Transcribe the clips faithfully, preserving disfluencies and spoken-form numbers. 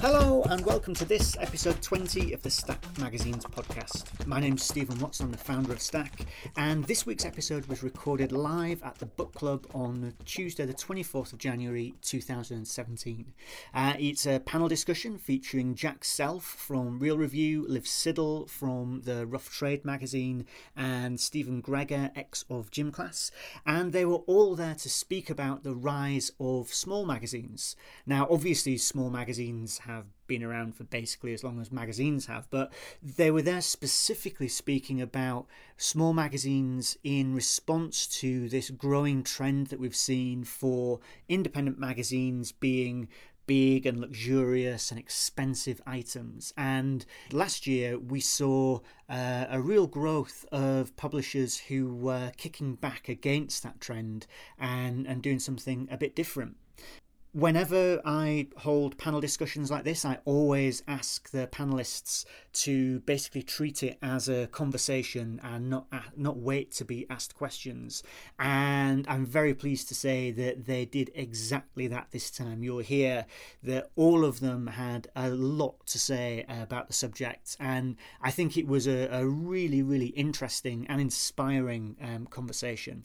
Hello and welcome to this episode twenty of the Stack Magazine's podcast. My name's Stephen Watson, I'm the founder of Stack, and this week's episode was recorded live at the book club on Tuesday the twenty-fourth of January two thousand seventeen. Uh, it's a panel discussion featuring Jack Self from Real Review, Liv Siddall from the Rough Trade magazine and Stephen Gregor, ex of Gym Class, and they were all there to speak about the rise of small magazines. Now obviously small magazines have been around for basically as long as magazines have, but they were there specifically speaking about small magazines in response to this growing trend that we've seen for independent magazines being big and luxurious and expensive items. And last year we saw uh, a real growth of publishers who were kicking back against that trend and, and doing something a bit different. Whenever I hold panel discussions like this, I always ask the panelists to basically treat it as a conversation and not not wait to be asked questions. And I'm very pleased to say that they did exactly that this time. You'll hear that all of them had a lot to say about the subject. And I think it was a, a really, really interesting and inspiring um, conversation.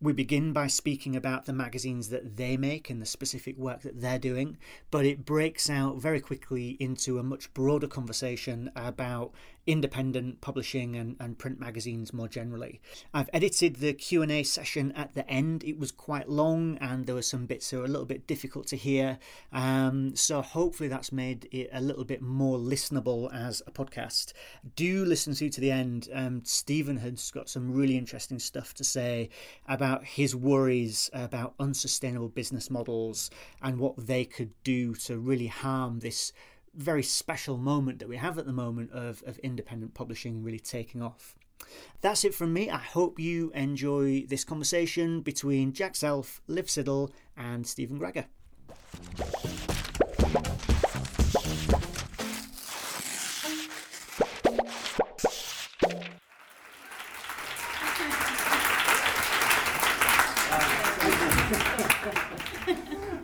We begin by speaking about the magazines that they make and the specific work that they're doing, but it breaks out very quickly into a much broader conversation about independent publishing and, and print magazines more generally. I've edited the Q and A session at the end. It was quite long and there were some bits that were a little bit difficult to hear, um, so hopefully that's made it a little bit more listenable as a podcast. Do listen to to the end. Um, Stephen has got some really interesting stuff to say about his worries about unsustainable business models and what they could do to really harm this very special moment that we have at the moment of, of independent publishing really taking off. That's it from me. I hope you enjoy this conversation between Jack Self, Liv Siddall and Stephen Gregor.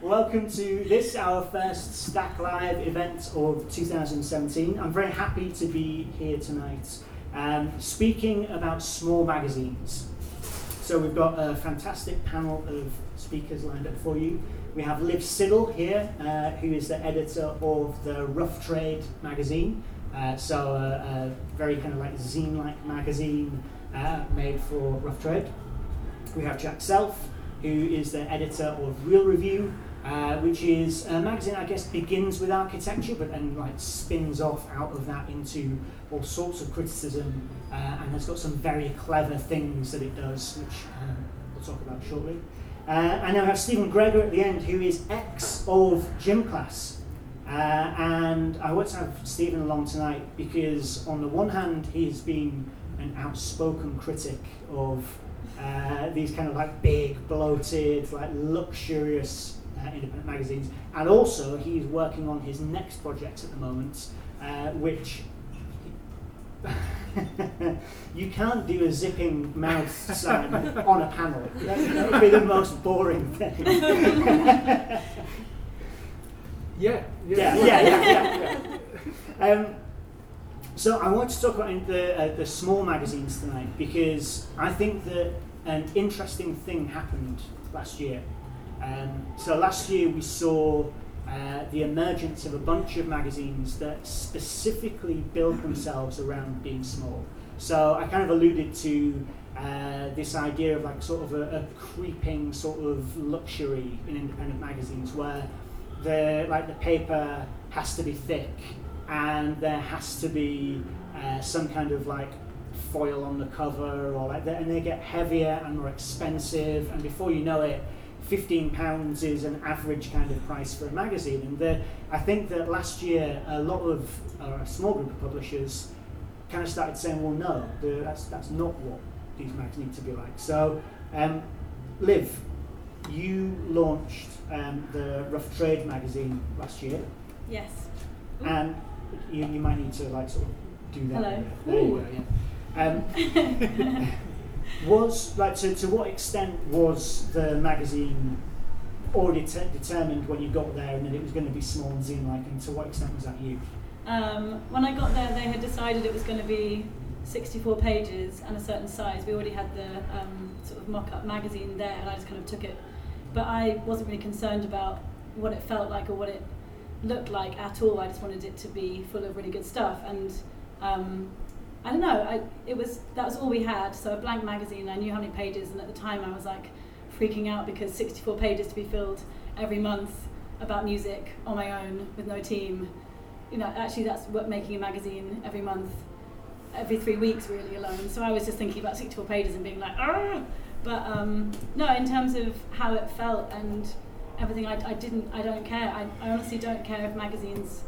Welcome to this, our first Stack Live event of two thousand seventeen. I'm very happy to be here tonight, um, speaking about small magazines. So we've got a fantastic panel of speakers lined up for you. We have Liv Siddall here, uh, who is the editor of the Rough Trade magazine. Uh, so a, a very kind of like zine-like magazine uh, made for Rough Trade. We have Jack Self, who is the editor of Real Review, uh, which is a magazine I guess begins with architecture but then like spins off out of that into all sorts of criticism, uh, and has got some very clever things that it does, which um, we'll talk about shortly. Uh, and now we have Stephen Gregor at the end, who is ex of Gym Class. Uh, and I want to have Stephen along tonight because on the one hand he's been an outspoken critic of Uh, these kind of like big, bloated, like luxurious uh, independent magazines, and also he's working on his next project at the moment, uh, which you can't do a zipping mouth sign on a panel. That would be the most boring thing. yeah, yeah, yeah, yeah, yeah. yeah. Um, so I want to talk about the uh, the small magazines tonight because I think that an interesting thing happened last year. Um, so last year we saw uh, the emergence of a bunch of magazines that specifically build themselves around being small. So I kind of alluded to uh, this idea of like sort of a, a creeping sort of luxury in independent magazines where the like the paper has to be thick and there has to be uh, some kind of like foil on the cover or like that, and they get heavier and more expensive, and before you know it fifteen pounds is an average kind of price for a magazine. And the, I think that last year a lot of or a small group of publishers kind of started saying, well no, the, that's that's not what these mags need to be like. So um, Liv, you launched um, the Rough Trade magazine last year. Yes. Ooh. And you, you might need to like sort of do that. Hello. There you go, yeah. Um, was like to, to what extent was the magazine already t- determined when you got there and that it was going to be small and zine-like, and to what extent was that you? Um, when I got there, they had decided it was going to be sixty-four pages and a certain size. We already had the um, sort of mock-up magazine there, and I just kind of took it. But I wasn't really concerned about what it felt like or what it looked like at all. I just wanted it to be full of really good stuff. And um, I don't know, I, it was that was all we had. So a blank magazine, I knew how many pages, and at the time I was like freaking out because sixty-four pages to be filled every month about music on my own with no team. You know, actually that's what making a magazine every month, every three weeks really alone. So I was just thinking about sixty-four pages and being like, ah! But um, no, in terms of how it felt and everything, I, I didn't, I don't care. I, I honestly don't care if magazines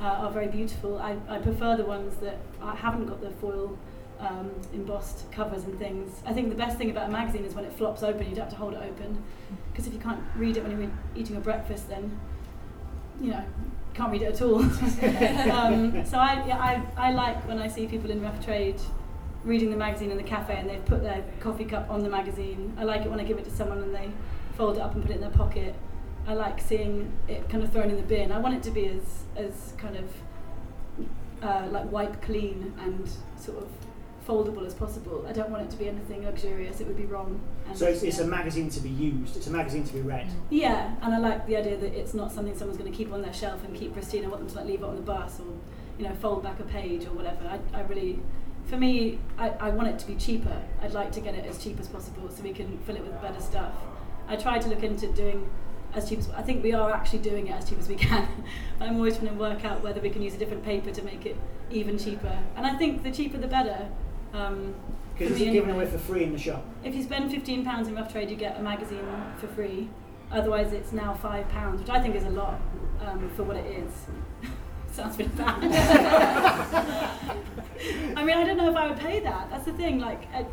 uh, are very beautiful. I, I prefer the ones that I haven't got the foil um, embossed covers and things. I think the best thing about a magazine is when it flops open, you don't have to hold it open. Because if you can't read it when you're eating your breakfast, then, you know, you can't read it at all. um, so I, yeah, I, I like when I see people in Rough Trade reading the magazine in the cafe and they've put their coffee cup on the magazine. I like it when I give it to someone and they fold it up and put it in their pocket. I like seeing it kind of thrown in the bin. I want it to be as as kind of uh, like wipe clean and sort of foldable as possible. I don't want it to be anything luxurious, it would be wrong. And so it's, yeah. It's a magazine to be used, it's a magazine to be read. Yeah, and I like the idea that it's not something someone's going to keep on their shelf and keep pristine. I want them to like leave it on the bus or, you know, fold back a page or whatever. I, I really, for me, I, I want it to be cheaper. I'd like to get it as cheap as possible so we can fill it with better stuff. I try to look into doing as cheap as, I think we are actually doing it as cheap as we can. I'm always trying to work out whether we can use a different paper to make it even cheaper. And I think the cheaper the better. Um, because it's given away for free in the shop. If you spend fifteen pounds in Rough Trade, you get a magazine for free. Otherwise, it's now five pounds, which I think is a lot um, for what it is. Sounds pretty bad. I mean, I don't know if I would pay that. That's the thing. Like, I,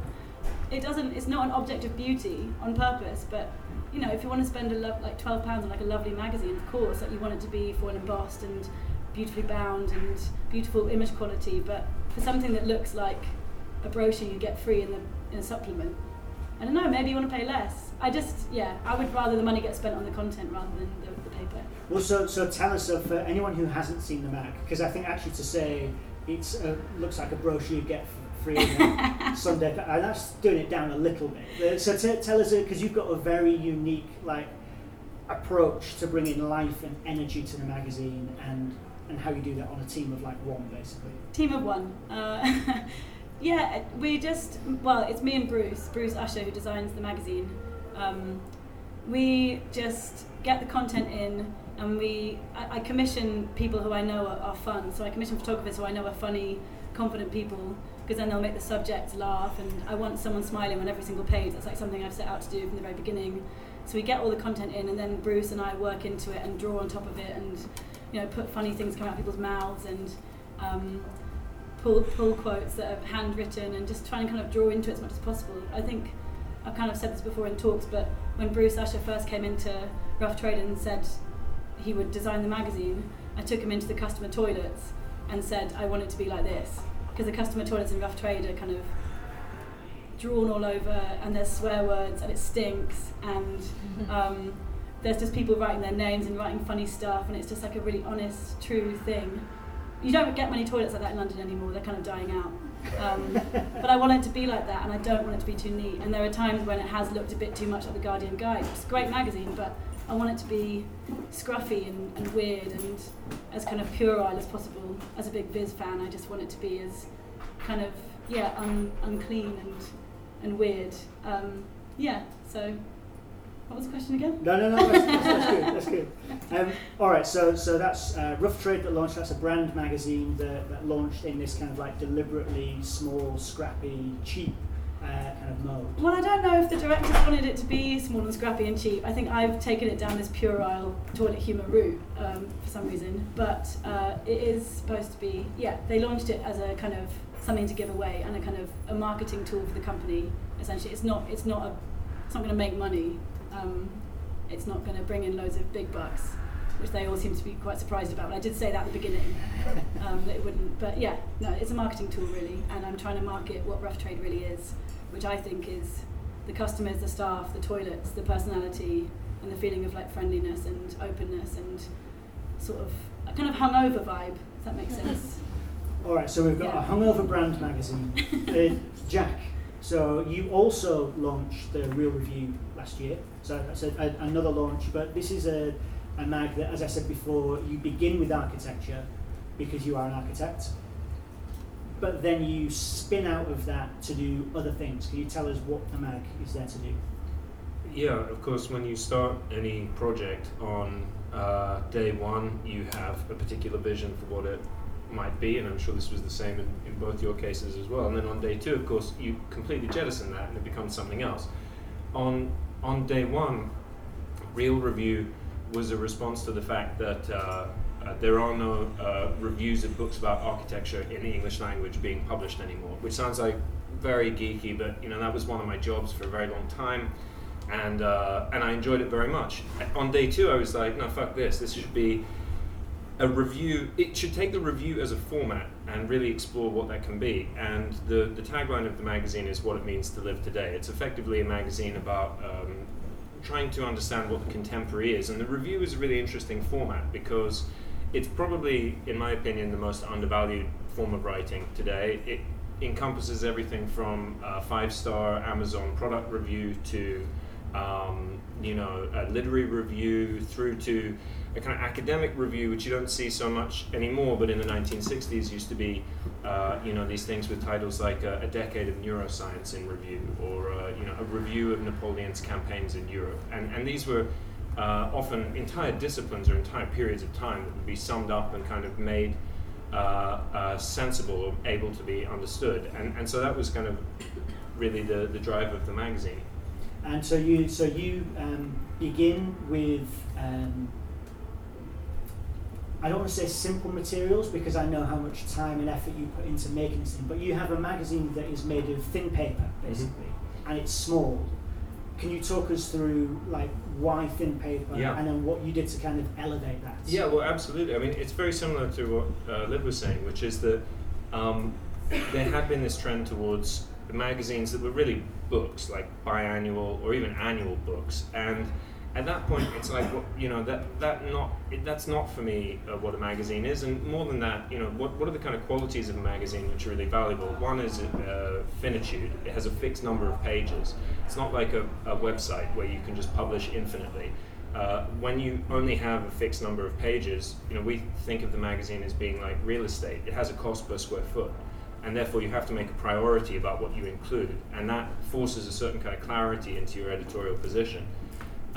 it doesn't. It's not an object of beauty on purpose, but. You know, if you want to spend a lo- like twelve pounds on like a lovely magazine, of course, like you want it to be foil embossed and beautifully bound and beautiful image quality. But for something that looks like a brochure you get free in the in a supplement, I don't know. Maybe you want to pay less. I just, yeah, I would rather the money get spent on the content rather than the, the paper. Well, so so tell us, so for anyone who hasn't seen the mag, because I think actually to say it's a, looks like a brochure you get free. Sunday, and that's doing it down a little bit. So t- tell us, because you've got a very unique like approach to bringing life and energy to the magazine, and and how you do that on a team of like one, basically. Team of one. Uh, yeah, we just well, it's me and Bruce, Bruce Usher, who designs the magazine. Um, we just get the content in, and we I, I commission people who I know are, are fun. So I commission photographers who I know are funny, confident people. Because then they'll make the subject laugh, and I want someone smiling on every single page. That's like something I've set out to do from the very beginning. So we get all the content in, and then Bruce and I work into it and draw on top of it, and you know, put funny things coming out of people's mouths, and um, pull pull quotes that are handwritten, and just try and kind of draw into it as much as possible. I think I've kind of said this before in talks, but when Bruce Usher first came into Rough Trade and said he would design the magazine, I took him into the customer toilets and said I want it to be like this. Because the customer toilets in Rough Trade are kind of drawn all over, and there's swear words, and it stinks, and um, there's just people writing their names and writing funny stuff, and it's just like a really honest, true thing. You don't get many toilets like that in London anymore, they're kind of dying out. Um, but I want it to be like that, and I don't want it to be too neat, and there are times when it has looked a bit too much like The Guardian Guide. It's a great magazine, but I want it to be scruffy and, and weird and as kind of puerile as possible. As a big biz fan, I just want it to be as kind of, yeah, un, unclean and and weird. Um, yeah, so what was the question again? No, no, no, that's, that's, that's good, that's good. Um, all right, so so that's uh, Rough Trade that launched, that's a brand magazine that, that launched in this kind of like deliberately small, scrappy, cheap Uh, kind of mode. Well, I don't know if the directors wanted it to be small and scrappy and cheap. I think I've taken it down this puerile toilet humour route um, for some reason, but uh, it is supposed to be, yeah, they launched it as a kind of something to give away and a kind of a marketing tool for the company, essentially. It's not it's not, a, it's not going to make money. Um, it's not going to bring in loads of big bucks, which they all seem to be quite surprised about. But I did say that at the beginning, um, that it wouldn't. But yeah, no, it's a marketing tool, really, and I'm trying to market what Rough Trade really is, which I think is the customers, the staff, the toilets, the personality, and the feeling of like friendliness and openness and sort of a kind of hungover vibe, if that makes sense. All right, so we've got yeah. a hungover brand magazine. uh, Jack, so you also launched the Real Review last year. So that's a, a, another launch, but this is a, a mag that, as I said before, you begin with architecture because you are an architect, but then you spin out of that to do other things. Can you tell us what the mag is there to do? Yeah, of course, when you start any project on uh, day one, you have a particular vision for what it might be, and I'm sure this was the same in, in both your cases as well. And then on day two, of course, you completely jettison that and it becomes something else. On, on day one, Real Review was a response to the fact that uh, Uh, there are no uh, reviews of books about architecture in the English language being published anymore, which sounds like very geeky, but you know that was one of my jobs for a very long time, and uh, and I enjoyed it very much. On day two, I was like, no, fuck this. This should be a review. It should take the review as a format and really explore what that can be. And the, the tagline of the magazine is what it means to live today. It's effectively a magazine about um, trying to understand what the contemporary is, and the review is a really interesting format because it's probably, in my opinion, the most undervalued form of writing today. It encompasses everything from a five-star Amazon product review to, um, you know, a literary review through to a kind of academic review, which you don't see so much anymore, but in the nineteen sixties used to be, uh, you know, these things with titles like uh, A Decade of Neuroscience in Review or, uh, you know, a review of Napoleon's campaigns in Europe. And, and these were... Uh, often entire disciplines or entire periods of time that would be summed up and kind of made uh, uh, sensible or able to be understood. And and so that was kind of really the, the drive of the magazine. And so you so you um, begin with, um, I don't want to say simple materials because I know how much time and effort you put into making this thing, but you have a magazine that is made of thin paper, basically, mm-hmm. and it's small. Can you talk us through like why thin paper yeah. and then what you did to kind of elevate that? Yeah, well, absolutely. I mean, it's very similar to what uh, Liv was saying, which is that um, there had been this trend towards magazines that were really books, like biannual or even annual books. And at that point, it's like, well, you know, that that not it, that's not for me uh, what a magazine is. And more than that, you know, what what are the kind of qualities of a magazine which are really valuable? One is uh, finitude. It has a fixed number of pages. It's not like a, a website where you can just publish infinitely. Uh, when you only have a fixed number of pages, you know, we think of the magazine as being like real estate. It has a cost per square foot, and therefore you have to make a priority about what you include, and that forces a certain kind of clarity into your editorial position.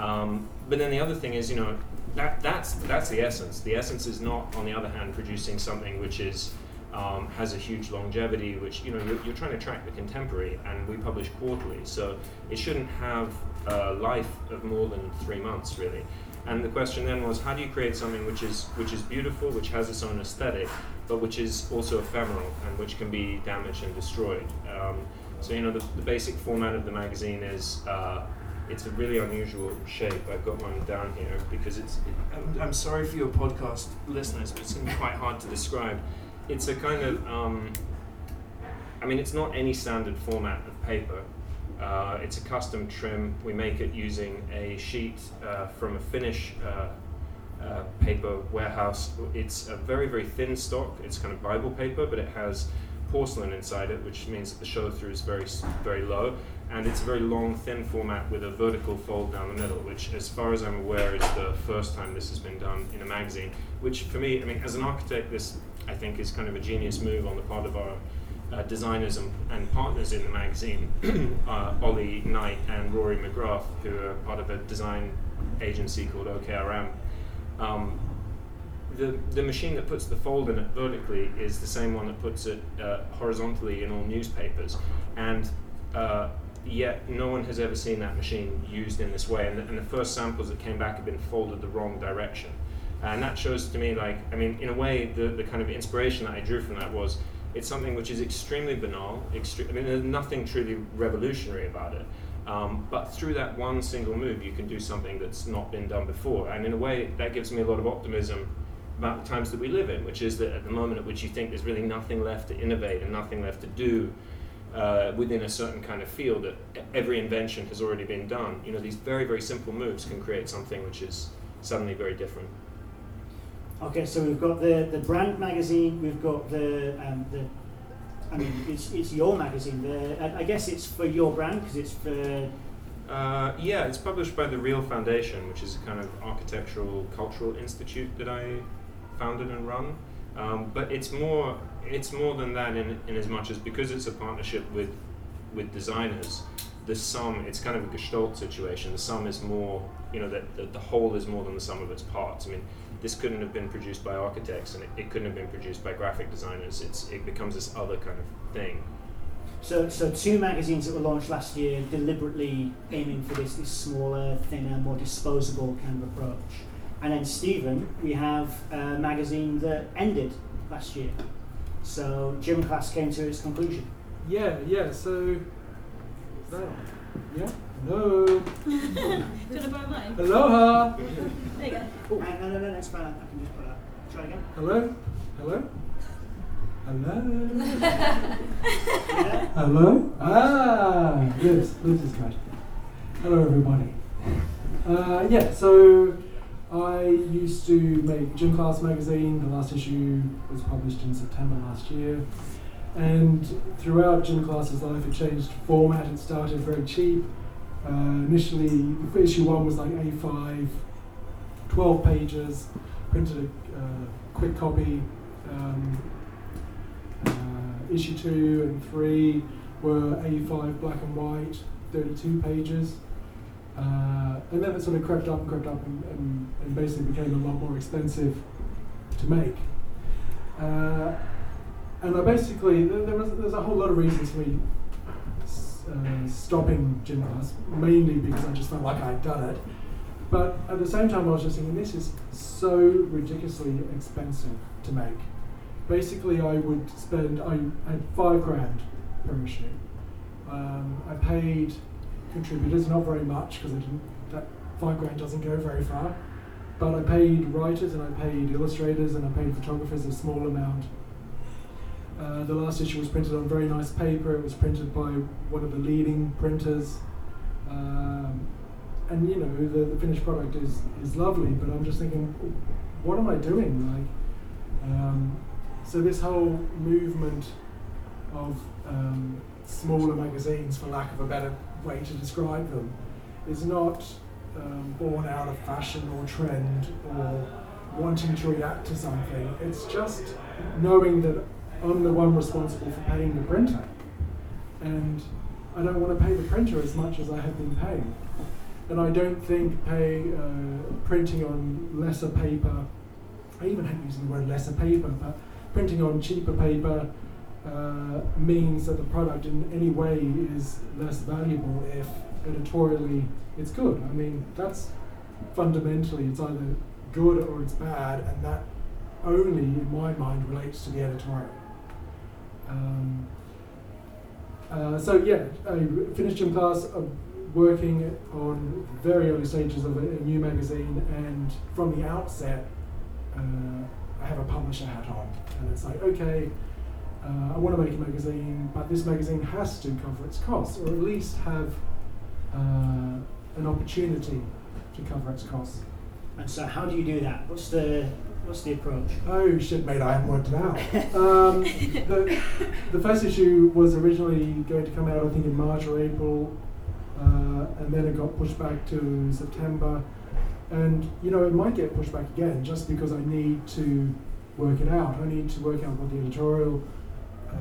Um, but then the other thing is, you know, that that's that's the essence. The essence is not, on the other hand, producing something which is Um, has a huge longevity, which, you know, you're, you're trying to track the contemporary, and we publish quarterly, so it shouldn't have a life of more than three months, really. And the question then was, how do you create something which is which is beautiful, which has its own aesthetic, but which is also ephemeral and which can be damaged and destroyed? Um, so, you know, the, the basic format of the magazine is uh, it's a really unusual shape. I've got one down here because it's. I'm, I'm sorry for your podcast listeners, but it's going to be quite hard to describe. It's a kind of, um, I mean, it's not any standard format of paper. Uh, it's a custom trim. We make it using a sheet uh, from a Finnish uh, uh, paper warehouse. It's a very, very thin stock. It's kind of Bible paper, but it has porcelain inside it, which means that the show through is very, very low. And it's a very long, thin format with a vertical fold down the middle, which, as far as I'm aware, is the first time this has been done in a magazine. Which, for me, I mean, as an architect, this, I think, is kind of a genius move on the part of our uh, designers and, and partners in the magazine, uh, Ollie Knight and Rory McGrath, who are part of a design agency called O K R M. Um, the, the machine that puts the fold in it vertically is the same one that puts it uh, horizontally in all newspapers, and uh, yet no one has ever seen that machine used in this way, and the, and the first samples that came back have been folded the wrong direction. And that shows to me, like, I mean, in a way, the, the kind of inspiration that I drew from that was, it's something which is extremely banal. Extre- I mean, there's nothing truly revolutionary about it. Um, but through that one single move, you can do something that's not been done before. And in a way, that gives me a lot of optimism about the times that we live in, which is that at the moment at which you think there's really nothing left to innovate and nothing left to do, uh, within a certain kind of field that every invention has already been done. You know, these very, very simple moves can create something which is suddenly very different. Okay, so we've got the, the brand magazine, we've got the, um, the I mean, it's it's your magazine there. I, I guess it's for your brand because it's for... Uh, yeah, it's published by The Real Foundation, which is a kind of architectural cultural institute that I founded and run. Um, but it's more it's more than that in, in as much as because it's a partnership with with designers, the sum, it's kind of a gestalt situation. The sum is more, you know, that the, the whole is more than the sum of its parts. I mean, this couldn't have been produced by architects and it, it couldn't have been produced by graphic designers. It's, it becomes this other kind of thing. So, so two magazines that were launched last year deliberately aiming for this, this smaller, thinner, more disposable kind of approach. And then Stephen, we have a magazine that ended last year. So Gym Class came to its conclusion. Yeah, yeah, so... No. Yeah? No. Do you want to borrow mine? Aloha! There you go. Oh. Uh, no, no, no, that's fine. I can just put that. Try again. Hello? Hello? Hello? Hello? Ah, yes, this is good. Hello, everybody. Uh, yeah, so I used to make Gym Class magazine. The last issue was published in September last year. And throughout Gym Class's life, it changed format. It started very cheap. Uh, initially, issue one was like A five, twelve pages, printed a uh, quick copy. Um, Issue two and three were A five black and white, thirty-two pages. Uh, and then it sort of crept up and crept up and, and, and basically became a lot more expensive to make. Uh, and I basically, there was there's a whole lot of reasons for me uh, stopping Gym Class, mainly because I just felt like I'd done it. But at the same time, I was just thinking, this is so ridiculously expensive to make. Basically, I would spend, I had five grand per issue. Um, I paid contributors, not very much, because I didn't, that five grand doesn't go very far. But I paid writers, and I paid illustrators, and I paid photographers a small amount. Uh, the last issue was printed on very nice paper. It was printed by one of the leading printers. Um, and you know, the, the finished product is, is lovely, but I'm just thinking, what am I doing? Like, um, So this whole movement of um, smaller magazines, for lack of a better way to describe them, is not um, born out of fashion or trend or wanting to react to something. It's just knowing that I'm the one responsible for paying the printer. And I don't want to pay the printer as much as I have been paying. And I don't think pay uh, printing on lesser paper, I even hate using the word lesser paper, but printing on cheaper paper uh, means that the product in any way is less valuable if editorially it's good. I mean, that's fundamentally, it's either good or it's bad, and that only, in my mind, relates to the editorial. Um, uh, so yeah, I finished Gym Class uh, working on very early stages of a, a new magazine, and from the outset, uh, I have a publisher hat on, and it's like, okay, uh, I want to make a magazine, but this magazine has to cover its costs, or at least have uh, an opportunity to cover its costs. And so, how do you do that? What's the what's the approach? Oh shit, mate, I haven't worked it out. um, the, the first issue was originally going to come out, I think, in March or April, uh, and then it got pushed back to September. And, you know, it might get pushed back again just because I need to work it out. I need to work out what the editorial, uh,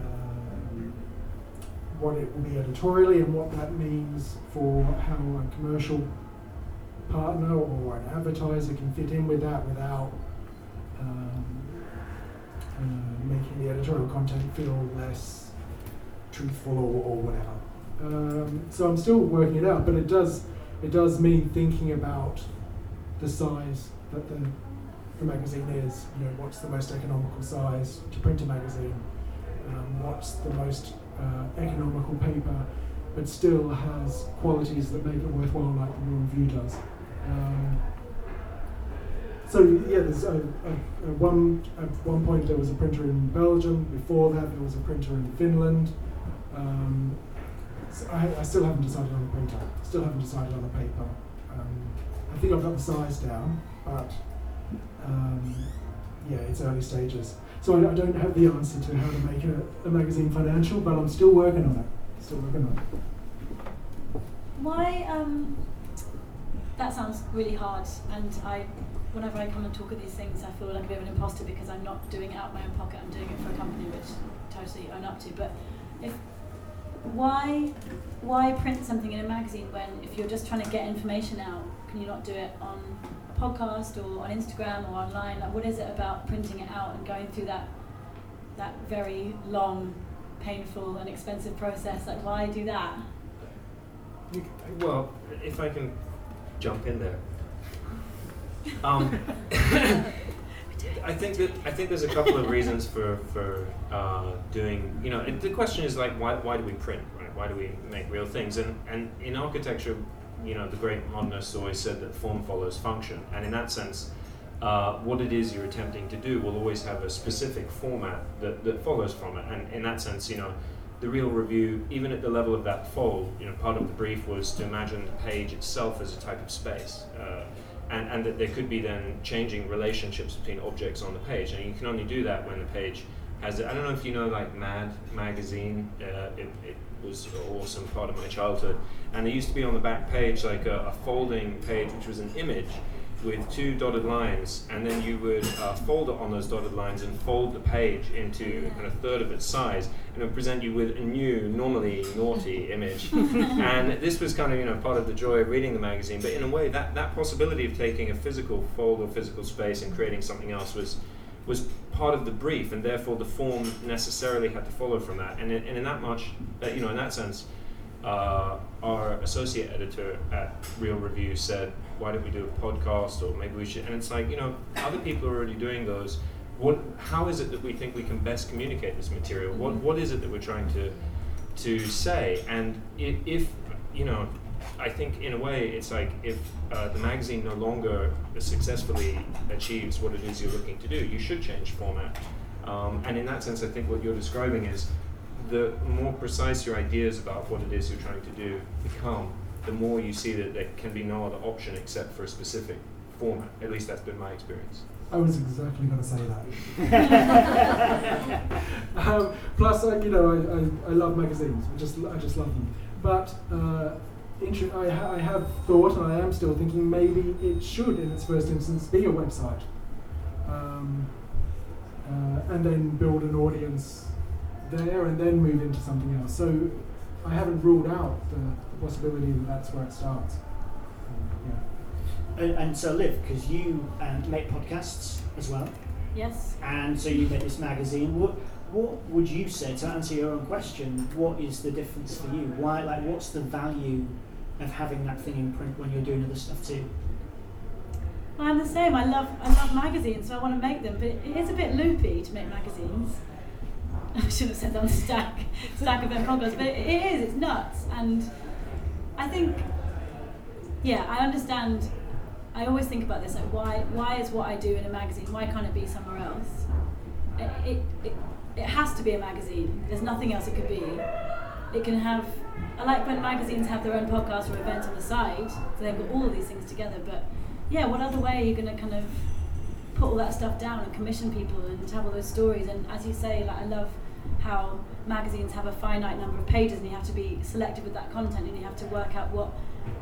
what it will be editorially and what that means for how a commercial partner or an advertiser can fit in with that without um, uh, making the editorial content feel less truthful or, or whatever. Um, so I'm still working it out, but it does, it does mean thinking about the size that the, the magazine is. You know, what's the most economical size to print a magazine? Um, what's the most uh, economical paper, but still has qualities that make it worthwhile, like the Real Review does. Um, so yeah, there's a, a, a one at one point there was a printer in Belgium. Before that, there was a printer in Finland. Uh, Um, so I, I still haven't decided on the printer, still haven't decided on the paper. Um, I think I've got the size down, but um, yeah, it's early stages. So I, I don't have the answer to how to make a, a magazine financial, but I'm still working on it, still working on it. Why, um, that sounds really hard, and I, whenever I come and talk at these things, I feel like a bit of an imposter because I'm not doing it out of my own pocket, I'm doing it for a company which I totally own up to. But if why why print something in a magazine when, if you're just trying to get information out, can you not do it on a podcast or on Instagram or online? Like, what is it about printing it out and going through that that very long, painful and expensive process? Like, why do that? Well, if I can jump in there. Um, I think that I think there's a couple of reasons for for uh, doing, you know, it, the question is like, why why do we print, right? Why do we make real things? And and in architecture, you know, the great modernist always said that form follows function, and in that sense, uh, what it is you're attempting to do will always have a specific format that, that follows from it. And in that sense, you know, the Real Review, even at the level of that fold, you know, part of the brief was to imagine the page itself as a type of space. Uh, And, and that there could be then changing relationships between objects on the page, and you can only do that when the page has it. I don't know if you know, like Mad Magazine. Uh, it, it was an awesome part of my childhood, and there used to be on the back page like a, a folding page, which was an image with two dotted lines, and then you would uh, fold it on those dotted lines and fold the page into kind of a third of its size, and it would present you with a new, normally naughty image. And this was kind of, you know, part of the joy of reading the magazine, but in a way that, that possibility of taking a physical fold or physical space and creating something else was was part of the brief, and therefore the form necessarily had to follow from that. And in, and in that much, uh, you know, in that sense, Uh, our associate editor at Real Review said, why don't we do a podcast, or maybe we should, and it's like, you know, other people are already doing those. What, how is it that we think we can best communicate this material? What, what is it that we're trying to to say? And if, if you know, I think in a way it's like, if uh, the magazine no longer successfully achieves what it is you're looking to do, you should change format. Um, and in that sense, I think what you're describing is, the more precise your ideas about what it is you're trying to do become, the more you see that there can be no other option except for a specific format. At least that's been my experience. I was exactly going to say that. um, plus, I, you know, I, I, I love magazines. I just, I just love them. But uh, intri- I, ha- I have thought, and I am still thinking, maybe it should, in its first instance, be a website. Um, uh, and then build an audience there, and then move into something else. So I haven't ruled out the, the possibility that that's where it starts. Um, yeah. And, and so, Liv, because you um, make podcasts as well. Yes. And so you make this magazine. What what would you say, to answer your own question, what is the difference for you? Why, like, what's the value of having that thing in print when you're doing other stuff too? Well, I'm the same. I love I love magazines, so I want to make them. But it, it is a bit loopy to make magazines. I should have said that on the stack, stack event podcast, but it, it is, it's nuts. And I think, yeah, I understand, I always think about this, like why why is what I do in a magazine, why can't it be somewhere else? It, it, it, it has to be a magazine, there's nothing else it could be. It can have, I like when magazines have their own podcast or event on the side, so they've got all of these things together, but yeah, what other way are you going to kind of put all that stuff down and commission people and have all those stories? And as you say, like, I love how magazines have a finite number of pages, and you have to be selective with that content, and you have to work out what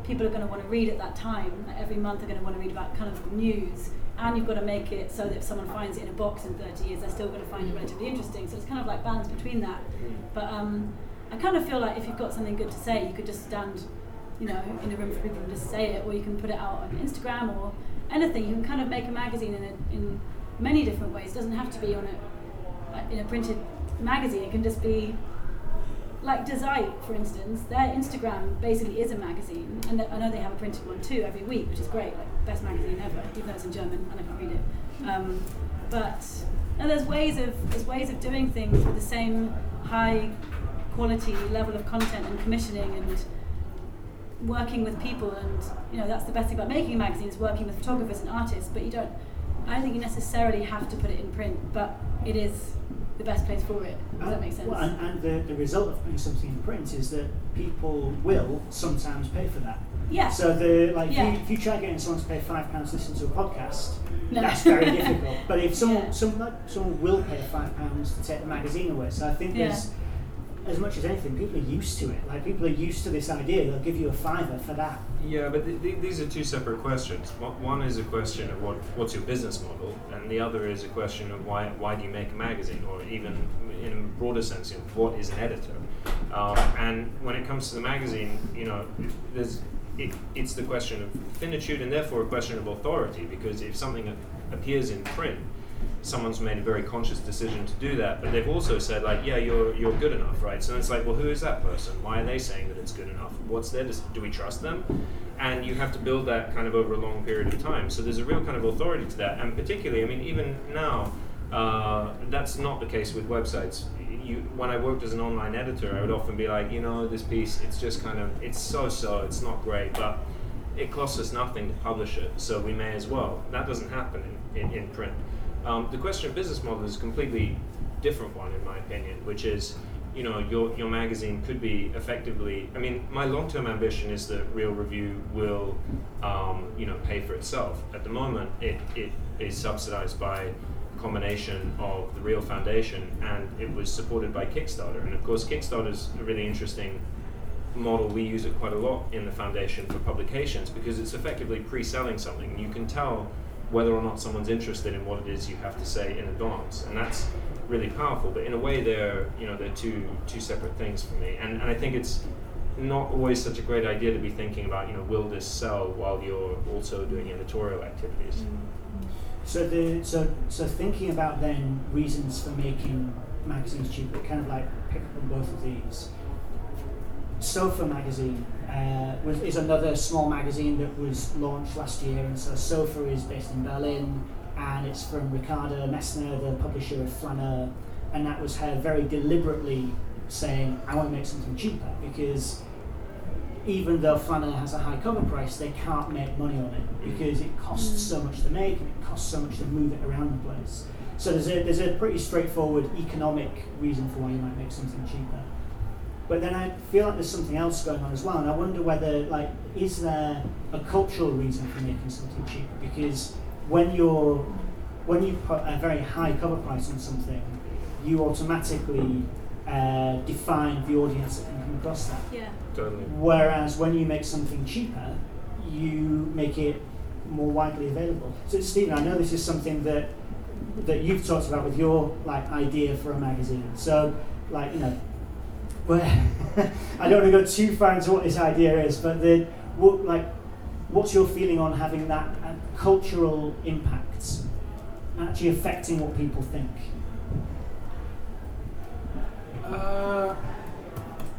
people are going to want to read at that time. Like, every month they're going to want to read about kind of news, and you've got to make it so that if someone finds it in a box in thirty years, they're still going to find it relatively interesting. So it's kind of like balance between that. But um, I kind of feel like if you've got something good to say, you could just stand, you know, in a room for people and just say it, or you can put it out on Instagram or anything. You can kind of make a magazine in a, in many different ways. It doesn't have to be on a in a printed magazine. It can just be like Dezeen, for instance. Their Instagram basically is a magazine, and th- I know they have a printed one too every week, which is great. Like, best magazine ever, even though it's in German and I can't read it. Um, but and there's ways of there's ways of doing things with the same high quality level of content and commissioning and working with people, and you know, that's the best thing about making magazines, working with photographers and artists. But you don't, I don't think you necessarily have to put it in print, but it is the best place for it. Does uh, that make sense? Well, and, and the, the result of putting something in print is that people will sometimes pay for that. Yeah. So the like, yeah. if, you, if you try getting someone to pay five pounds to listen to a podcast, no. that's very difficult. But if someone, yeah. someone, someone will pay five pounds to take the magazine away. So I think yeah. there's, as much as anything, people are used to it. Like, people are used to this idea. They'll give you a fiver for that. Yeah, but th- th- these are two separate questions. One is a question of what what's your business model, and the other is a question of why why do you make a magazine, or even in a broader sense, you know, what is an editor? Um, and when it comes to the magazine, you know, there's it, it's the question of finitude, and therefore a question of authority, because if something appears in print, someone's made a very conscious decision to do that, but they've also said, like, yeah, you're you're good enough, right? So it's like, well, who is that person? Why are they saying that it's good enough? What's their dis- do we trust them? And you have to build that kind of over a long period of time. So there's a real kind of authority to that, and particularly, I mean, even now, uh, that's not the case with websites. You, when I worked as an online editor, I would often be like, you know, this piece, it's just kind of, it's so-so, it's not great, but it costs us nothing to publish it, so we may as well. That doesn't happen in, in, in print. Um, the question of business model is a completely different one, in my opinion, which is, you know, your your magazine could be effectively, I mean, my long-term ambition is that Real Review will, um, you know, pay for itself. At the moment, it, it is subsidized by a combination of the Real Foundation, and it was supported by Kickstarter. And of course, Kickstarter's a really interesting model. We use it quite a lot in the Foundation for publications, because it's effectively pre-selling something. You can tell whether or not someone's interested in what it is you have to say in advance, and that's really powerful. But in a way, they're you know they're two two separate things for me, and and I think it's not always such a great idea to be thinking about, you know, will this sell while you're also doing editorial activities. Mm-hmm. So the so so thinking about then reasons for making magazines cheaper, kind of like pick up on both of these. Sofa magazine uh, was, is another small magazine that was launched last year, and so Sofa is based in Berlin, and it's from Ricardo Messner, the publisher of Flaneur, and that was her very deliberately saying, I want to make something cheaper, because even though Flaneur has a high cover price, they can't make money on it, because it costs so much to make, and it costs so much to move it around the place. So there's a, there's a pretty straightforward economic reason for why you might make something cheaper. But then I feel like there's something else going on as well, and I wonder whether, like, is there a cultural reason for making something cheap? Because when you're, when you put a very high cover price on something, you automatically uh, define the audience that can come across that. Yeah. Totally. Whereas when you make something cheaper, you make it more widely available. So, Stephen, I know this is something that that you've talked about with your like idea for a magazine. So, like, you know. Well, I don't want to go too far into what this idea is, but the, what, like, what's your feeling on having that uh, cultural impact actually affecting what people think? Uh,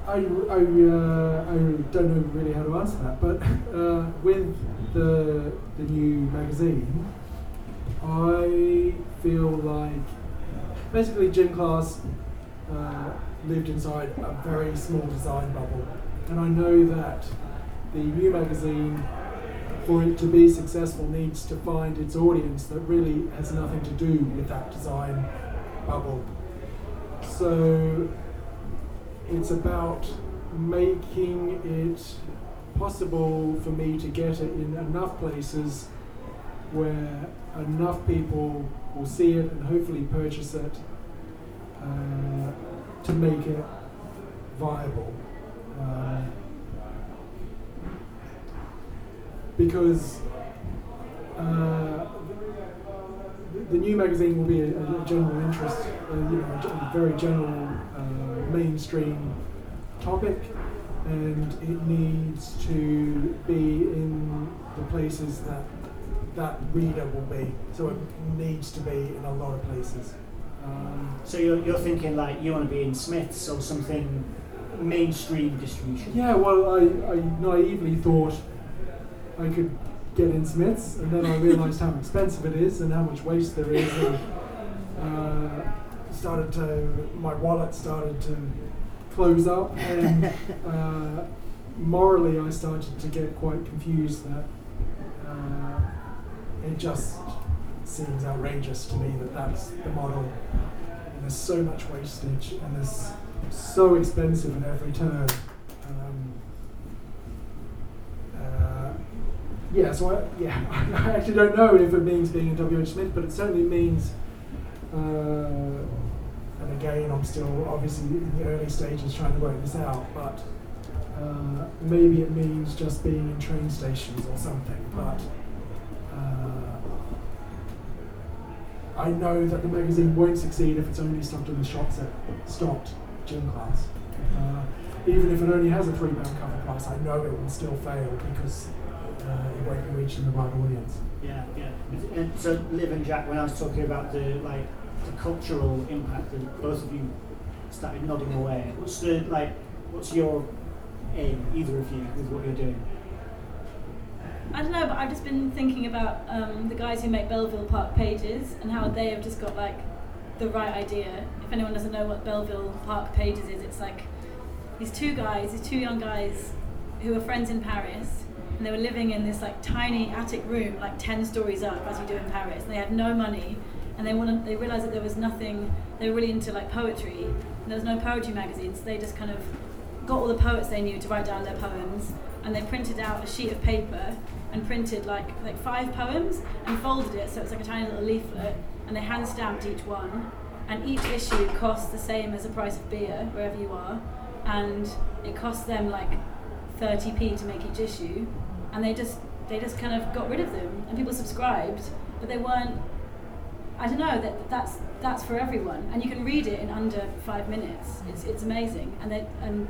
I, I, uh, I don't know really how to answer that, but uh, with the, the new magazine, I feel like basically Gym Class uh, lived inside a very small design bubble. And I know that the new magazine, for it to be successful, needs to find its audience that really has nothing to do with that design bubble. So it's about making it possible for me to get it in enough places where enough people will see it and hopefully purchase it. Uh, to make it viable. Uh, because uh, the, the new magazine will be a, a general interest, uh, you know, a very general uh, mainstream topic, and it needs to be in the places that that reader will be. So it needs to be in a lot of places. Um, so you're, you're thinking like you want to be in Smith's or something mainstream distribution? Yeah, well, I, I naively thought I could get in Smith's, and then I realised how expensive it is and how much waste there is, and uh, started to, my wallet started to close up, and uh, morally I started to get quite confused that uh, it just seems outrageous to me that that's the model, and there's so much wastage and it's so expensive at every turn. Um, uh, yeah, so I, yeah, I actually don't know if it means being a W H Smith, but it certainly means, uh, and again, I'm still obviously in the early stages trying to work this out, but uh, maybe it means just being in train stations or something, but uh, I know that the magazine won't succeed if it's only stopped in the shops that stopped Gym Class. Uh, even if it only has a three pound cover price, I know it will still fail because uh, it won't be reaching the right audience. Yeah, yeah. And so, Liv and Jack, when I was talking about the like the cultural impact, and both of you started nodding away. What's the like? What's your aim, either of you, with what you're doing? I don't know, but I've just been thinking about um, the guys who make Belleville Park Pages and how they have just got like the right idea. If anyone doesn't know what Belleville Park Pages is, it's like these two guys, these two young guys who were friends in Paris, and they were living in this like tiny attic room, like ten stories up, as you do in Paris. And they had no money, and they wanted, they realised that there was nothing. They were really into like poetry, and there was no poetry magazines. So they just kind of got all the poets they knew to write down their poems, and they printed out a sheet of paper and printed like like five poems and folded it so it's like a tiny little leaflet, and they hand stamped each one, and each issue costs the same as the price of beer wherever you are, and it costs them like thirty p to make each issue, and they just they just kind of got rid of them, and people subscribed, but they weren't, I don't know, that that's that's for everyone, and you can read it in under five minutes. It's it's amazing, and they and.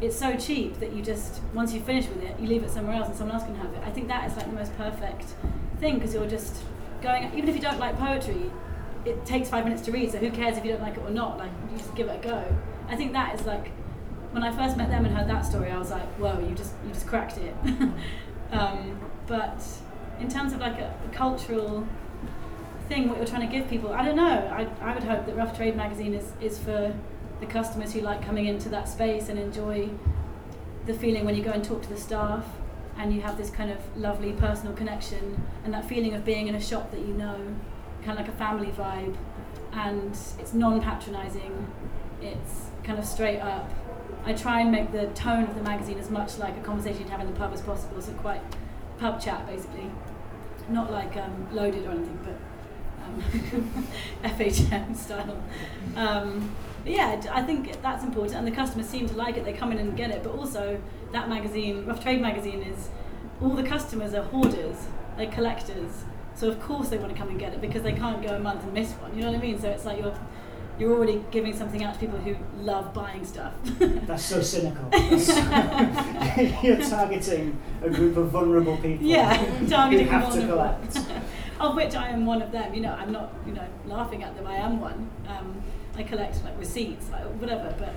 It's so cheap that you just, once you finish with it, you leave it somewhere else and someone else can have it. I think that is like the most perfect thing, because you're just going, even if you don't like poetry, it takes five minutes to read, so who cares if you don't like it or not, like, you just give it a go. I think that is like, when I first met them and heard that story, I was like, whoa, you just you just cracked it. um, but in terms of like a, a cultural thing, what you're trying to give people, I don't know, I, I would hope that Rough Trade magazine is, is for the customers who like coming into that space and enjoy the feeling when you go and talk to the staff and you have this kind of lovely personal connection and that feeling of being in a shop that you know, kind of like a family vibe, and it's non-patronising, it's kind of straight up. I try and make the tone of the magazine as much like a conversation you'd have in the pub as possible, so quite pub chat basically. Not like um, Loaded or anything, but um, F H M style. Um, But yeah, I think that's important, and the customers seem to like it, they come in and get it, but also that magazine, Rough Trade magazine, is all the customers are hoarders, they're collectors, so of course they want to come and get it because they can't go a month and miss one, you know what I mean? So it's like you're you're already giving something out to people who love buying stuff. That's so cynical. That's so you're targeting a group of vulnerable people. Yeah, targeting who have vulnerable. To collect. Of which I am one of them, you know, I'm not, you know, laughing at them, I am one. Um, I collect like receipts, like whatever, but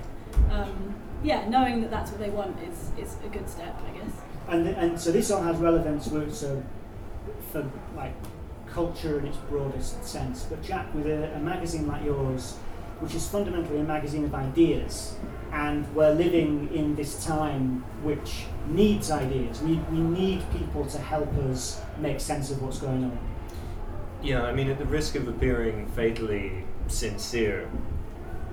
um, yeah, knowing that that's what they want is, is a good step, I guess. And the, and so this all has relevance work, so for like culture in its broadest sense. But Jack, with a, a magazine like yours, which is fundamentally a magazine of ideas, and we're living in this time which needs ideas. We we need people to help us make sense of what's going on. Yeah, I mean, at the risk of appearing fatally sincere,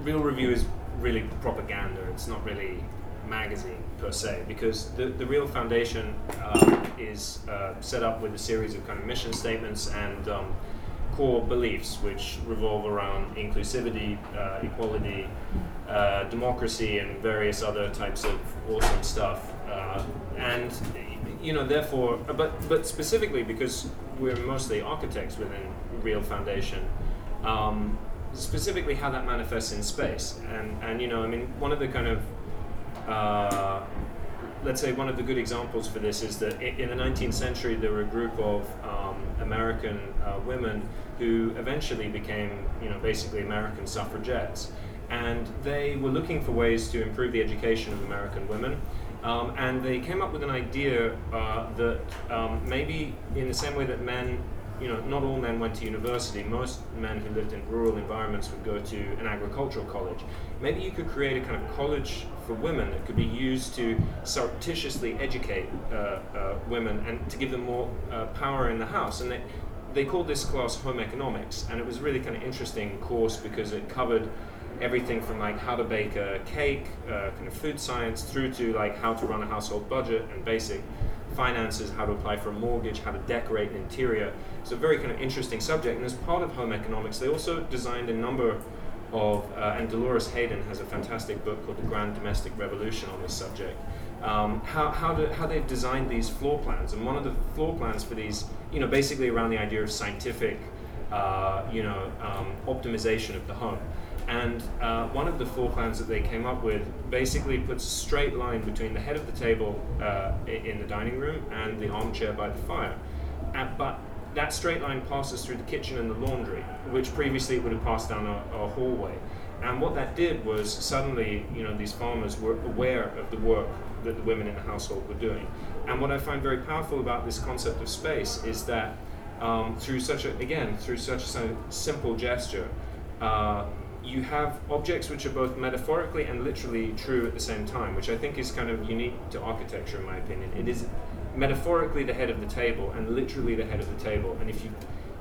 Real Review is really propaganda. It's not really a magazine per se, because the, the Real Foundation uh, is uh, set up with a series of kind of mission statements and um, core beliefs which revolve around inclusivity, uh, equality, uh, democracy, and various other types of awesome stuff. Uh, and you know, therefore, but but specifically because we're mostly architects within Real Foundation. Um, specifically how that manifests in space, and, and you know, I mean, one of the kind of, uh, let's say one of the good examples for this is that in the nineteenth century there were a group of um, American uh, women who eventually became, you know, basically American suffragettes, and they were looking for ways to improve the education of American women, um, and they came up with an idea uh, that um, maybe in the same way that men, you know, not all men went to university. Most men who lived in rural environments would go to an agricultural college. Maybe you could create a kind of college for women that could be used to surreptitiously educate uh, uh, women and to give them more uh, power in the house. And they, they called this class Home Economics, and it was really kind of interesting course because it covered everything from like how to bake a cake, uh, kind of food science, through to like how to run a household budget and basic finances, how to apply for a mortgage, how to decorate an interior. It's a very kind of interesting subject, and as part of Home Economics, they also designed a number of, uh, and Dolores Hayden has a fantastic book called The Grand Domestic Revolution on this subject, um, how how, do, how they've designed these floor plans. And one of the floor plans for these, you know, basically around the idea of scientific, uh, you know, um, optimization of the home. And uh, one of the floor plans that they came up with basically puts a straight line between the head of the table uh, in the dining room and the armchair by the fire. And, but that straight line passes through the kitchen and the laundry, which previously would have passed down a, a hallway. And what that did was suddenly, you know, these farmers were aware of the work that the women in the household were doing. And what I find very powerful about this concept of space is that um, through such a, again, through such a simple gesture, uh, you have objects which are both metaphorically and literally true at the same time, which I think is kind of unique to architecture in my opinion. It is metaphorically the head of the table and literally the head of the table. And if you